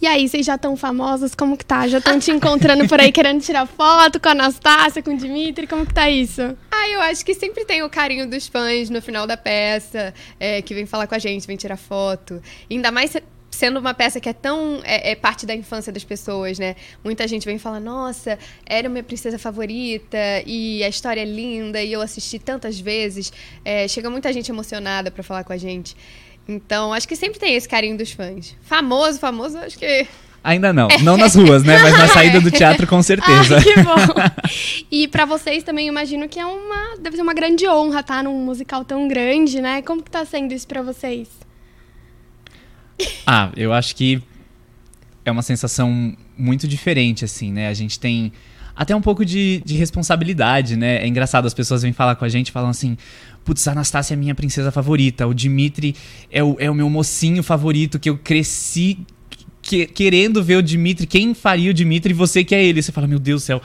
E aí, vocês já estão famosas? Como que tá? Já estão te encontrando por aí querendo tirar foto com a Anastácia, com o Dmitry? Como que tá isso? Ah, eu acho que sempre tem o carinho dos fãs no final da peça, é, que vem falar com a gente, vem tirar foto. E ainda mais sendo uma peça que é tão... É, é parte da infância das pessoas, né? Muita gente vem falar, nossa, era minha princesa favorita, e a história é linda, e eu assisti tantas vezes. É, chega muita gente emocionada pra falar com a gente. Então, acho que sempre tem esse carinho dos fãs. Famoso, famoso, acho que... Ainda não. Não nas ruas, né? Mas na saída do teatro, com certeza. Ai, que bom. E pra vocês também, imagino que é uma... Deve ser uma grande honra estar num musical tão grande, né? Como que tá sendo isso pra vocês? Ah, eu acho que é uma sensação muito diferente, assim, né? A gente tem até um pouco de, de responsabilidade, né? É engraçado, as pessoas vêm falar com a gente e falam assim... Putz, a Anastácia é minha princesa favorita, o Dmitry é o, é o meu mocinho favorito, que eu cresci que, querendo ver o Dmitry. Quem faria o Dmitry? Você que é ele. Você fala, meu Deus do céu,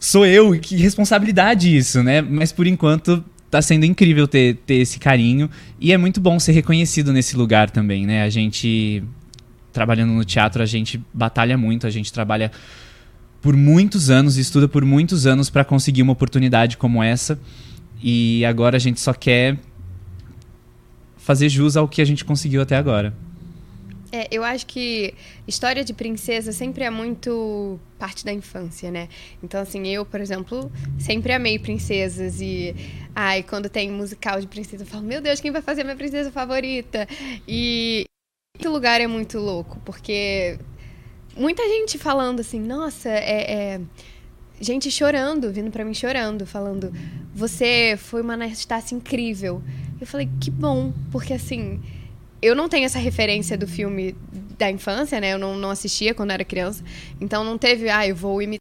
sou eu, que responsabilidade isso, né? Mas por enquanto... Tá sendo incrível ter, ter esse carinho. E é muito bom ser reconhecido nesse lugar também, né? A gente, trabalhando no teatro, a gente batalha muito. A gente trabalha por muitos anos, estuda por muitos anos para conseguir uma oportunidade como essa. E agora a gente só quer fazer jus ao que a gente conseguiu até agora. É, eu acho que história de princesa sempre é muito parte da infância, né? Então, assim, eu, por exemplo, sempre amei princesas e... Ai, quando tem musical de princesa, eu falo, meu Deus, quem vai fazer minha princesa favorita? E esse lugar é muito louco, porque muita gente falando assim, nossa, é... é... gente chorando, vindo pra mim chorando, falando, você foi uma Anastácia incrível. Eu falei, que bom, porque assim... Eu não tenho essa referência do filme da infância, né? Eu não, não assistia quando era criança. Então não teve, ah, eu vou imitar.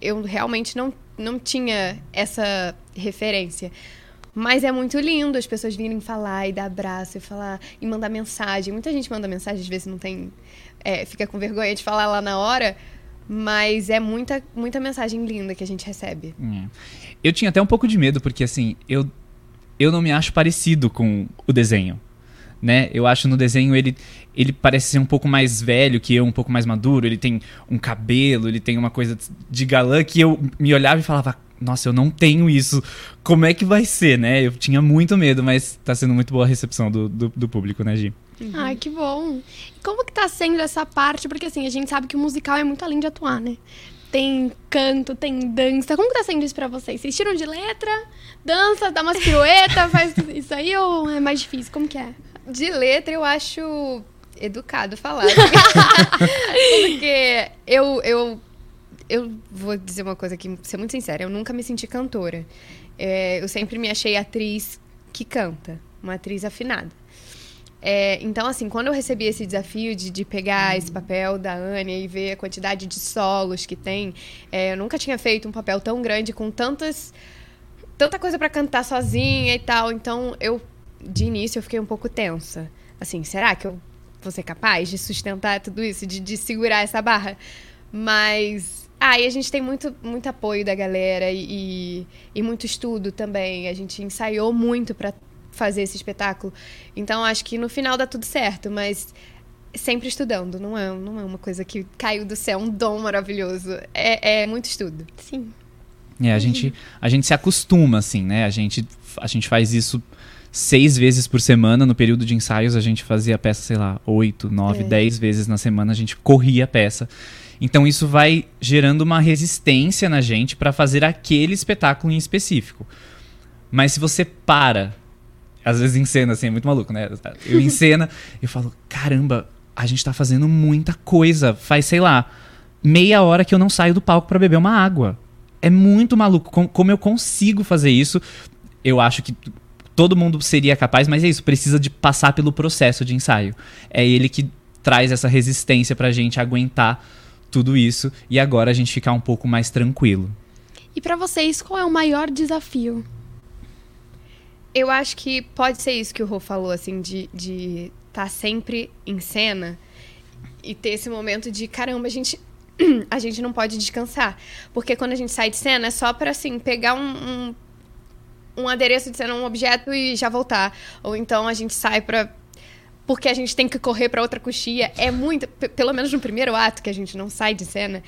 Eu realmente não, não tinha essa referência. Mas é muito lindo as pessoas virem falar e dar abraço e falar e mandar mensagem. Muita gente manda mensagem, às vezes não tem... É, fica com vergonha de falar lá na hora. Mas é muita, muita mensagem linda que a gente recebe. É. Eu tinha até um pouco de medo, porque assim, eu... eu não me acho parecido com o desenho, né? Eu acho no desenho ele, ele parece ser um pouco mais velho que eu, um pouco mais maduro. Ele tem um cabelo, ele tem uma coisa de galã que eu me olhava e falava, nossa, eu não tenho isso, como é que vai ser, né? Eu tinha muito medo, mas tá sendo muito boa a recepção do, do, do público, né, Gi? Uhum. Ai, que bom. E como que tá sendo essa parte? Porque assim, a gente sabe que o musical é muito além de atuar, né? Tem canto, tem dança. Como que tá sendo isso pra vocês? Vocês tiram de letra, dança, dá umas piruetas, faz isso aí ou é mais difícil? Como que é? De letra eu acho educado falar. Porque eu, eu, eu vou dizer uma coisa aqui, ser muito sincera, eu nunca me senti cantora. É, eu sempre me achei atriz que canta, uma atriz afinada. É, então, assim, quando eu recebi esse desafio de, de pegar esse papel da Ânia e ver a quantidade de solos que tem, é, eu nunca tinha feito um papel tão grande com tantas, tanta coisa pra cantar sozinha e tal. Então, eu, de início, eu fiquei um pouco tensa. Assim, será que eu vou ser capaz de sustentar tudo isso, de, de segurar essa barra? Mas... Ah, e a gente tem muito, muito apoio da galera e, e muito estudo também. A gente ensaiou muito pra fazer esse espetáculo, então acho que no final dá tudo certo, mas sempre estudando, não é, não é uma coisa que caiu do céu, é um dom maravilhoso, é, é muito estudo. Sim. É, a, uhum. gente, a gente se acostuma, assim, né, a gente, a gente faz isso seis vezes por semana, no período de ensaios a gente fazia a peça, sei lá, oito, nove, é. dez vezes na semana, a gente corria a peça, então isso vai gerando uma resistência na gente para fazer aquele espetáculo em específico, mas se você para às vezes em cena, assim, é muito maluco, né? Eu em cena, eu falo, caramba, a gente tá fazendo muita coisa. Faz, sei lá, meia hora que eu não saio do palco pra beber uma água. É muito maluco. Com, como eu consigo fazer isso? Eu acho que todo mundo seria capaz, mas é isso, precisa de passar pelo processo de ensaio. É ele que traz essa resistência pra gente aguentar tudo isso e agora a gente ficar um pouco mais tranquilo. E pra vocês, qual é o maior desafio? Eu acho que pode ser isso que o Rô falou, assim, de de tá sempre em cena e ter esse momento de, caramba, a gente, a gente não pode descansar. Porque quando a gente sai de cena é só pra, assim, pegar um, um, um adereço de cena, um objeto e já voltar. Ou então a gente sai pra... Porque a gente tem que correr pra outra coxia. É muito... P- pelo menos no primeiro ato, que a gente não sai de cena,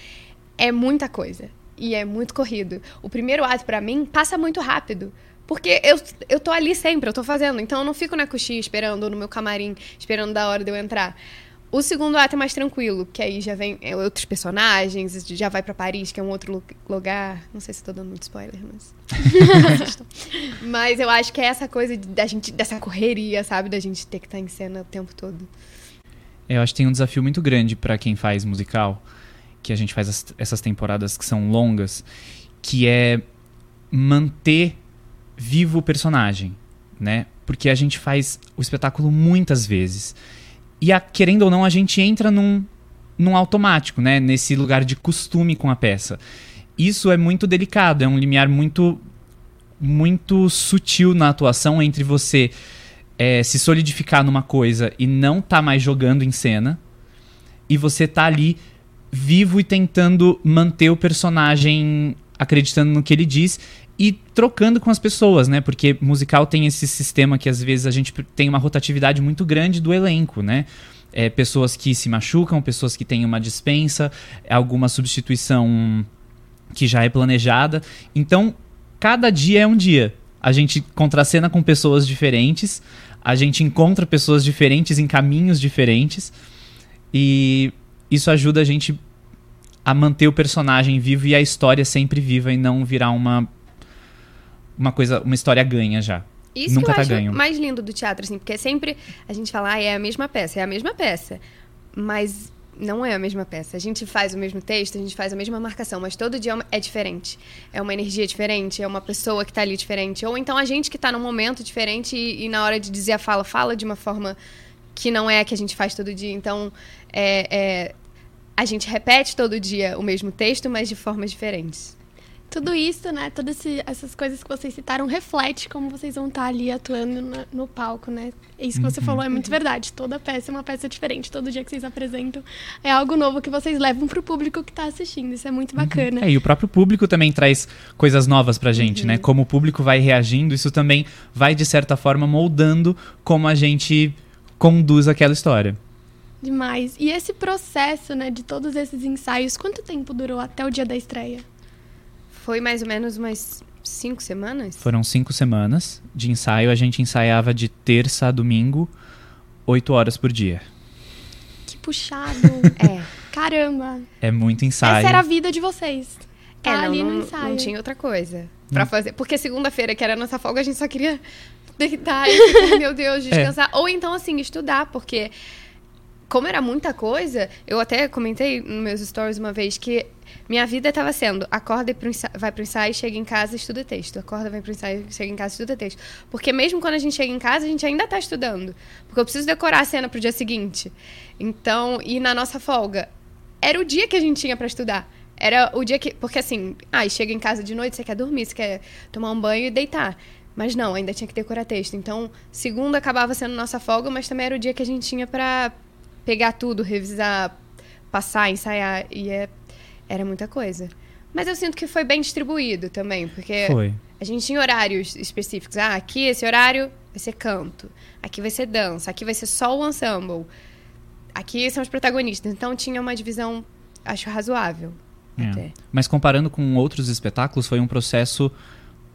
é muita coisa. E é muito corrido. O primeiro ato, pra mim, passa muito rápido. Porque eu, eu tô ali sempre, eu tô fazendo. Então eu não fico na coxinha esperando, ou no meu camarim, esperando da hora de eu entrar. O segundo ato é mais tranquilo, que aí já vem é, outros personagens, já vai pra Paris, que é um outro lugar. Não sei se tô dando muito spoiler, mas... mas eu acho que é essa coisa da gente, dessa correria, sabe? Da gente ter que estar em cena o tempo todo. Eu acho que tem um desafio muito grande pra quem faz musical, que a gente faz as, essas temporadas que são longas, que é manter... vivo o personagem, né? Porque a gente faz o espetáculo muitas vezes. E a, querendo ou não, a gente entra num, num automático, né? Nesse lugar de costume com a peça. Isso é muito delicado, é um limiar muito, muito sutil na atuação entre você é, se solidificar numa coisa e não tá mais jogando em cena, e você tá ali vivo e tentando manter o personagem acreditando no que ele diz... E trocando com as pessoas, né? Porque musical tem esse sistema que às vezes a gente tem uma rotatividade muito grande do elenco, né? É, pessoas que se machucam, pessoas que têm uma dispensa, alguma substituição que já é planejada. Então, cada dia é um dia. A gente contracena com pessoas diferentes, a gente encontra pessoas diferentes em caminhos diferentes. E isso ajuda a gente a manter o personagem vivo e a história sempre viva e não virar uma... uma coisa, uma história ganha já. Isso nunca que eu tá acho mais lindo do teatro, assim, porque sempre a gente fala, ah, é a mesma peça, é a mesma peça. Mas não é a mesma peça. A gente faz o mesmo texto, a gente faz a mesma marcação, mas todo dia é diferente. É uma energia diferente, é uma pessoa que tá ali diferente. Ou então a gente que tá num momento diferente e, e na hora de dizer a fala, fala de uma forma que não é a que a gente faz todo dia. Então, é, é, a gente repete todo dia o mesmo texto, mas de formas diferentes. Tudo isso, né? Todas essas coisas que vocês citaram reflete como vocês vão estar ali atuando no, no palco, né? Isso que você uhum. falou é muito verdade. Toda peça é uma peça diferente. Todo dia que vocês apresentam é algo novo que vocês levam pro público que tá assistindo. Isso é muito bacana. Uhum. É, e o próprio público também traz coisas novas pra gente, uhum. né? Como o público vai reagindo, isso também vai, de certa forma, moldando como a gente conduz aquela história. Demais. E esse processo, né, de todos esses ensaios, quanto tempo durou até o dia da estreia? Foi mais ou menos umas cinco semanas? Foram cinco semanas de ensaio. A gente ensaiava de terça a domingo, oito horas por dia. Que puxado. É. Caramba. É muito ensaio. Essa era a vida de vocês. Tá é, não, ali no não, ensaio. Não tinha outra coisa pra fazer. Porque segunda-feira, que era a nossa folga, a gente só queria deitar e, meu Deus, descansar. É. Ou então, assim, estudar, porque... Como era muita coisa, eu até comentei nos meus stories uma vez que minha vida estava sendo acorda e pro ensaio, vai pro ensaio, chega em casa e estuda texto. Acorda, vai pro ensaio, chega em casa e estuda texto. Porque mesmo quando a gente chega em casa, a gente ainda está estudando. Porque eu preciso decorar a cena pro dia seguinte. Então, e na nossa folga, era o dia que a gente tinha para estudar. Era o dia que... Porque assim, ai, ah, chega em casa de noite, você quer dormir, você quer tomar um banho e deitar. Mas não, ainda tinha que decorar texto. Então, segunda acabava sendo nossa folga, mas também era o dia que a gente tinha para... pegar tudo, revisar, passar, ensaiar, e é, era muita coisa. Mas eu sinto que foi bem distribuído também, porque foi. A gente tinha horários específicos. Ah, aqui esse horário vai ser canto, aqui vai ser dança, aqui vai ser só o ensemble, aqui são os protagonistas. Então tinha uma divisão, acho, razoável. É. Até. Mas comparando com outros espetáculos, foi um processo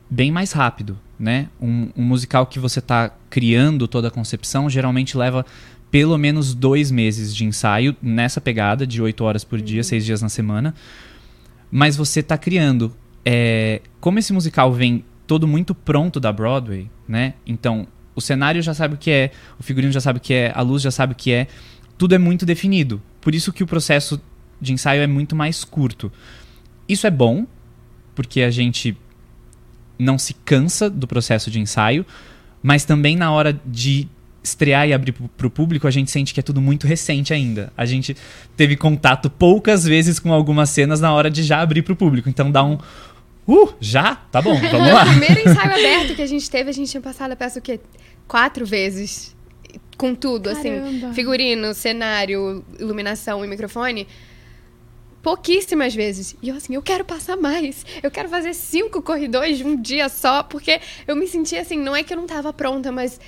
bem mais rápido, né? Um, um musical que você está criando toda a concepção geralmente leva... pelo menos dois meses de ensaio, nessa pegada de oito horas por dia, uhum. seis dias na semana. Mas você tá criando. É, como esse musical vem todo muito pronto da Broadway, né? Então, o cenário já sabe o que é, o figurino já sabe o que é, a luz já sabe o que é. Tudo é muito definido. Por isso que o processo de ensaio é muito mais curto. Isso é bom, porque a gente não se cansa do processo de ensaio, mas também na hora de... estrear e abrir pro público, a gente sente que é tudo muito recente ainda. A gente teve contato poucas vezes com algumas cenas na hora de já abrir pro público. Então dá um... Uh, já? Tá bom, vamos lá. O primeiro ensaio aberto que a gente teve, a gente tinha passado a peça o quê? Quatro vezes. Com tudo, Caramba. assim. Figurino, cenário, iluminação e microfone. Pouquíssimas vezes. E eu assim, eu quero passar mais. Eu quero fazer cinco corredores de um dia só, porque eu me sentia assim, não é que eu não tava pronta, mas...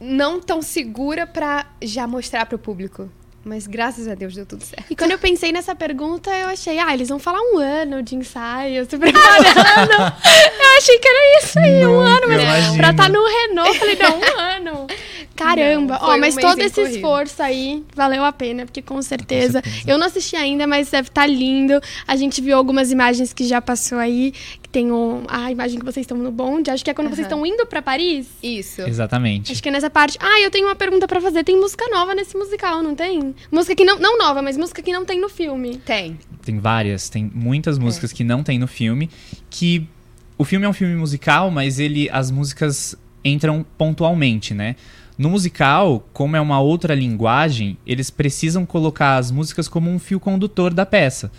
não tão segura pra já mostrar pro público. Mas graças a Deus deu tudo certo. E quando eu pensei nessa pergunta, eu achei, ah, eles vão falar um ano de ensaio, se preparando. Eu achei que era isso aí, não, um ano. Mas pra estar tá no Renault, falei, não, um ano. Caramba, ó, oh, mas um todo esse corrido. esforço aí valeu a pena, porque com certeza, com certeza eu não assisti ainda, mas deve estar tá lindo. A gente viu algumas imagens que já passou aí, que tem um, a imagem que vocês estão no bonde, acho que é quando uhum. vocês estão indo pra Paris. Isso. Exatamente. Acho que é nessa parte. Ah, eu tenho uma pergunta pra fazer, tem música nova nesse musical, não tem? Música que não, não nova, mas música que não tem no filme. Tem. Tem várias, tem muitas músicas é. que não tem no filme, que o filme é um filme musical, mas ele, as músicas entram pontualmente, né? No musical, como é uma outra linguagem, eles precisam colocar as músicas como um fio condutor da peça,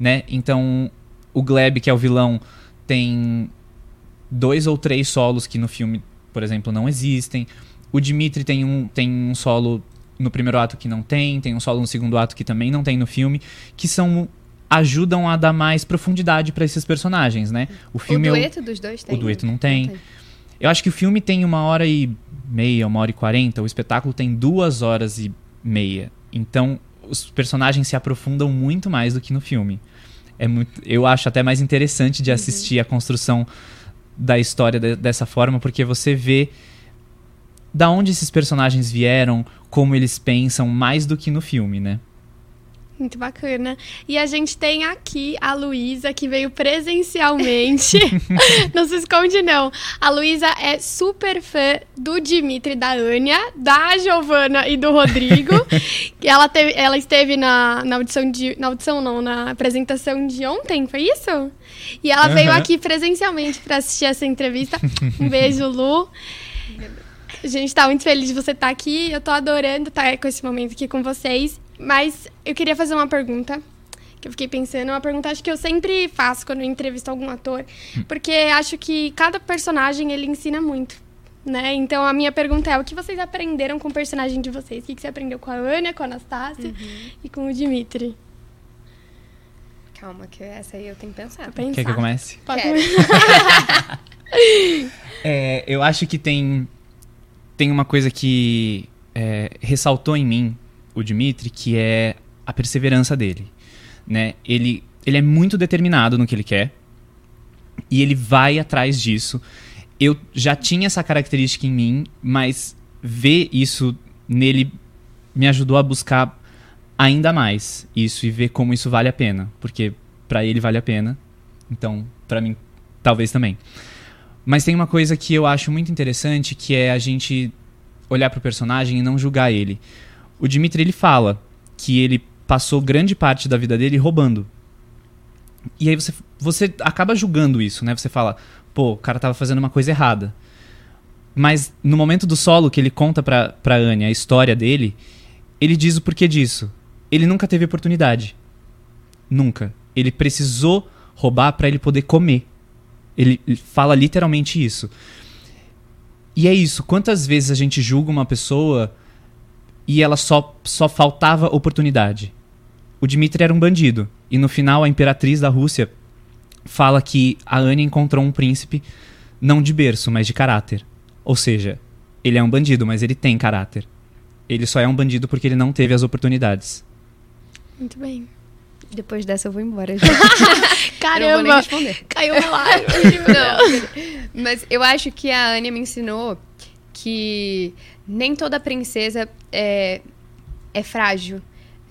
né? Então, o Gleb, que é o vilão, tem dois ou três solos que no filme, por exemplo, não existem. O Dmitry tem um, tem um solo no primeiro ato que não tem, tem um solo no segundo ato que também não tem no filme, que são... ajudam a dar mais profundidade para esses personagens, né? O, filme o dueto é o, dos dois tem. O dueto não tem. Não tem. Eu acho que o filme tem uma hora e meia, uma hora e quarenta. O espetáculo tem duas horas e meia. Então, os personagens se aprofundam muito mais do que no filme. É muito, eu acho até mais interessante de assistir uhum. a construção da história de, dessa forma, porque você vê da onde esses personagens vieram, como eles pensam, mais do que no filme, né? Muito bacana. E a gente tem aqui a Luísa, que veio presencialmente. Não se esconde, não. A Luísa é super fã do Dmitry, da Ânia, da Giovana e do Rodrigo. ela, teve, ela esteve na, na audição de... Na audição, não. Na apresentação de ontem, foi isso? E ela uhum. veio aqui presencialmente para assistir essa entrevista. Um beijo, Lu. A gente tá muito feliz de você estar aqui. Eu tô adorando estar com esse momento aqui com vocês. Mas eu queria fazer uma pergunta, que eu fiquei pensando, é uma pergunta acho que eu sempre faço quando eu entrevisto algum ator, porque acho que cada personagem ele ensina muito, né? Então a minha pergunta é, o que vocês aprenderam com o personagem de vocês? O que você aprendeu com a Ânia, com a Anastácia, uhum, e com o Dmitry? Calma, que essa aí eu tenho que pensar. Quer que eu comece? Pode. É, eu acho que tem, tem uma coisa que é, ressaltou em mim o Dmitry, que é a perseverança dele, né? Ele, ele é muito determinado no que ele quer e ele vai atrás disso. Eu já tinha essa característica em mim, mas ver isso nele me ajudou a buscar ainda mais isso e ver como isso vale a pena, porque pra ele vale a pena, então pra mim talvez também. Mas tem uma coisa que eu acho muito interessante, que é a gente olhar pro personagem e não julgar ele. O Dmitry, ele fala que ele passou grande parte da vida dele roubando, e aí você, você acaba julgando isso, né? Você fala, pô, o cara tava fazendo uma coisa errada, mas no momento do solo que ele conta pra, pra Ânia a história dele, ele diz o porquê disso. Ele nunca teve oportunidade. Nunca. Ele precisou roubar para ele poder comer. Ele fala literalmente isso. E é isso. Quantas vezes a gente julga uma pessoa e ela só, só faltava oportunidade? O Dmitry era um bandido. E no final, a imperatriz da Rússia fala que a Ânia encontrou um príncipe, não de berço, mas de caráter. Ou seja, ele é um bandido, mas ele tem caráter. Ele só é um bandido porque ele não teve as oportunidades. Muito bem. Depois dessa eu vou embora. Caramba! Eu não vou nem responder. Caiu lá. Não. Mas eu acho que a Ânia me ensinou que nem toda princesa é, é frágil.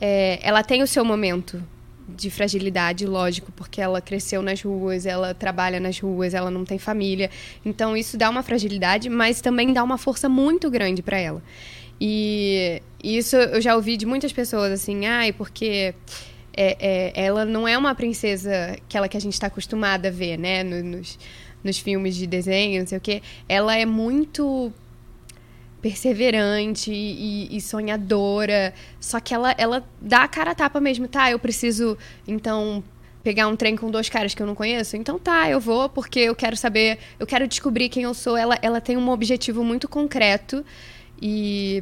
É, ela tem o seu momento de fragilidade, lógico, porque ela cresceu nas ruas, ela trabalha nas ruas, ela não tem família. Então isso dá uma fragilidade, mas também dá uma força muito grande para ela. E isso eu já ouvi de muitas pessoas, assim, ai, porque é, é, ela não é uma princesa aquela que a gente está acostumada a ver, né, nos, nos filmes de desenho, não sei o quê. Ela é muito perseverante e, e sonhadora, só que ela, ela dá a cara a tapa mesmo, tá, eu preciso, então, pegar um trem com dois caras que eu não conheço, então tá, eu vou, porque eu quero saber, eu quero descobrir quem eu sou. Ela, ela tem um objetivo muito concreto. E,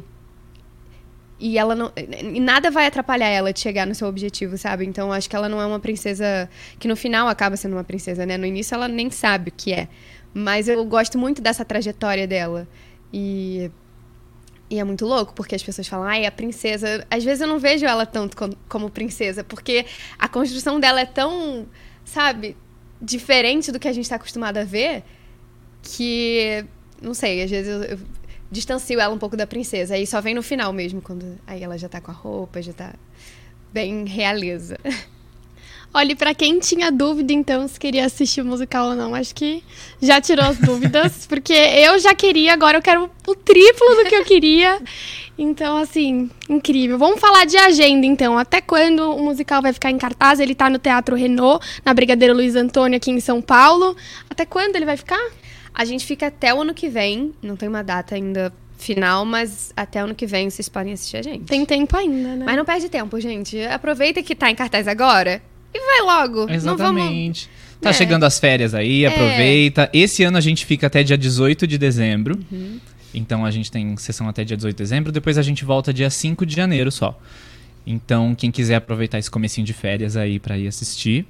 e ela não, e nada vai atrapalhar ela de chegar no seu objetivo, sabe? Então acho que ela não é uma princesa que no final acaba sendo uma princesa, né? No início ela nem sabe o que é, mas eu gosto muito dessa trajetória dela. E, e é muito louco, porque as pessoas falam, ai, a princesa. Às vezes eu não vejo ela tanto como, como princesa, porque a construção dela é tão, sabe, diferente do que a gente tá acostumado a ver, que, não sei, às vezes eu, eu distancio ela um pouco da princesa. Aí só vem no final mesmo, quando aí ela já tá com a roupa, já tá bem realeza. Olha, pra quem tinha dúvida, então, se queria assistir o musical ou não, acho que já tirou as dúvidas, porque eu já queria, agora eu quero o triplo do que eu queria. Então, assim, incrível. Vamos falar de agenda, então. Até quando o musical vai ficar em cartaz? Ele tá no Teatro Renault, na Brigadeiro Luiz Antônio, aqui em São Paulo. Até quando ele vai ficar? A gente fica até o ano que vem, não tem uma data ainda final, mas até o ano que vem vocês podem assistir a gente. Tem tempo ainda, né? Mas não perde tempo, gente. Aproveita que tá em cartaz agora e vai logo. Exatamente. Não vamos... Tá é. chegando as férias aí, aproveita. É. Esse ano a gente fica até dia dezoito de dezembro. Uhum. Então a gente tem sessão até dia dezoito de dezembro, depois a gente volta dia cinco de janeiro só. Então quem quiser aproveitar esse comecinho de férias aí pra ir assistir,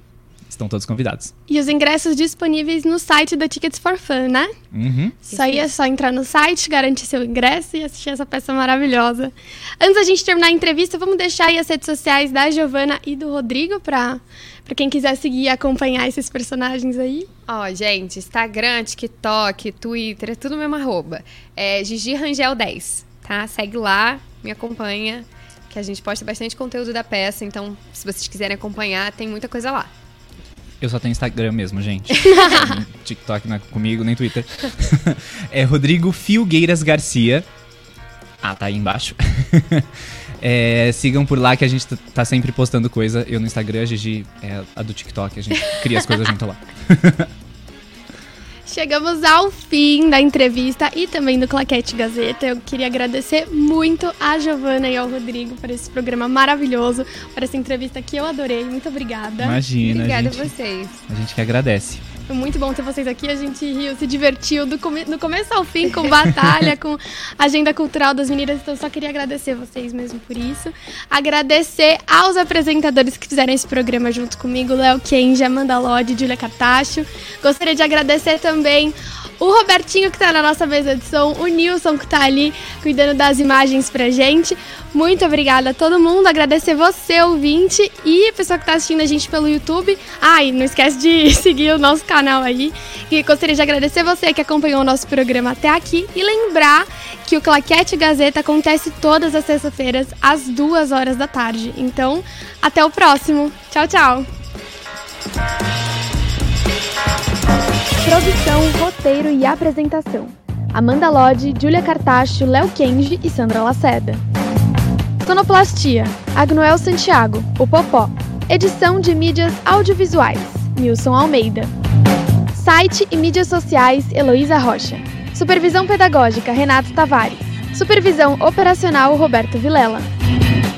estão todos convidados. E os ingressos disponíveis no site da Tickets for Fun, né? Uhum. Isso aí é só entrar no site, garantir seu ingresso e assistir essa peça maravilhosa. Antes da gente terminar a entrevista, vamos deixar aí as redes sociais da Giovana e do Rodrigo para quem quiser seguir e acompanhar esses personagens aí. Ó, oh, gente, Instagram, TikTok, Twitter, é tudo mesmo arroba. É Gigi Rangel dez, tá? Segue lá, me acompanha, que a gente posta bastante conteúdo da peça, então se vocês quiserem acompanhar, tem muita coisa lá. Eu só tenho Instagram mesmo, gente. TikTok não é comigo, nem Twitter. É Rodrigo Filgueiras Garcia. Ah, tá aí embaixo. É, sigam por lá que a gente tá sempre postando coisa. Eu no Instagram, a Gigi é a do TikTok. A gente cria as coisas junto lá. Chegamos ao fim da entrevista e também do Claquete Gazeta. Eu queria agradecer muito a Giovana e ao Rodrigo por esse programa maravilhoso, por essa entrevista que eu adorei. Muito obrigada. Imagina. Obrigada a, gente, a vocês. A gente que agradece. Foi muito bom ter vocês aqui, a gente riu, se divertiu do, come, do começo ao fim, com batalha, com agenda cultural das meninas, então só queria agradecer vocês mesmo por isso. Agradecer aos apresentadores que fizeram esse programa junto comigo, Léo Kenji, Amanda Lodi, Júlia Cartaxo. Gostaria de agradecer também o Robertinho, que está na nossa mesa de som, o Nilson, que está ali cuidando das imagens pra gente. Muito obrigada a todo mundo, agradecer você, ouvinte, e a pessoa que está assistindo a gente pelo YouTube. Ah, e não esquece de seguir o nosso canal aí. E gostaria de agradecer você que acompanhou o nosso programa até aqui e lembrar que o Claquete Gazeta acontece todas as sextas-feiras às duas horas da tarde. Então, até o próximo. Tchau, tchau. Produção, roteiro e apresentação: Amanda Lodi, Júlia Cartaxo, Léo Kenji e Sandra Lacerda. Sonoplastia: Agnoel Santiago, o Popó. Edição de mídias audiovisuais: Nilson Almeida. Site e mídias sociais: Heloísa Rocha. Supervisão pedagógica: Renato Tavares. Supervisão operacional: Roberto Vilela.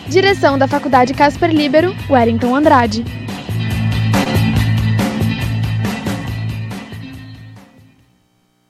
Direção da Faculdade Casper Líbero: Wellington Andrade.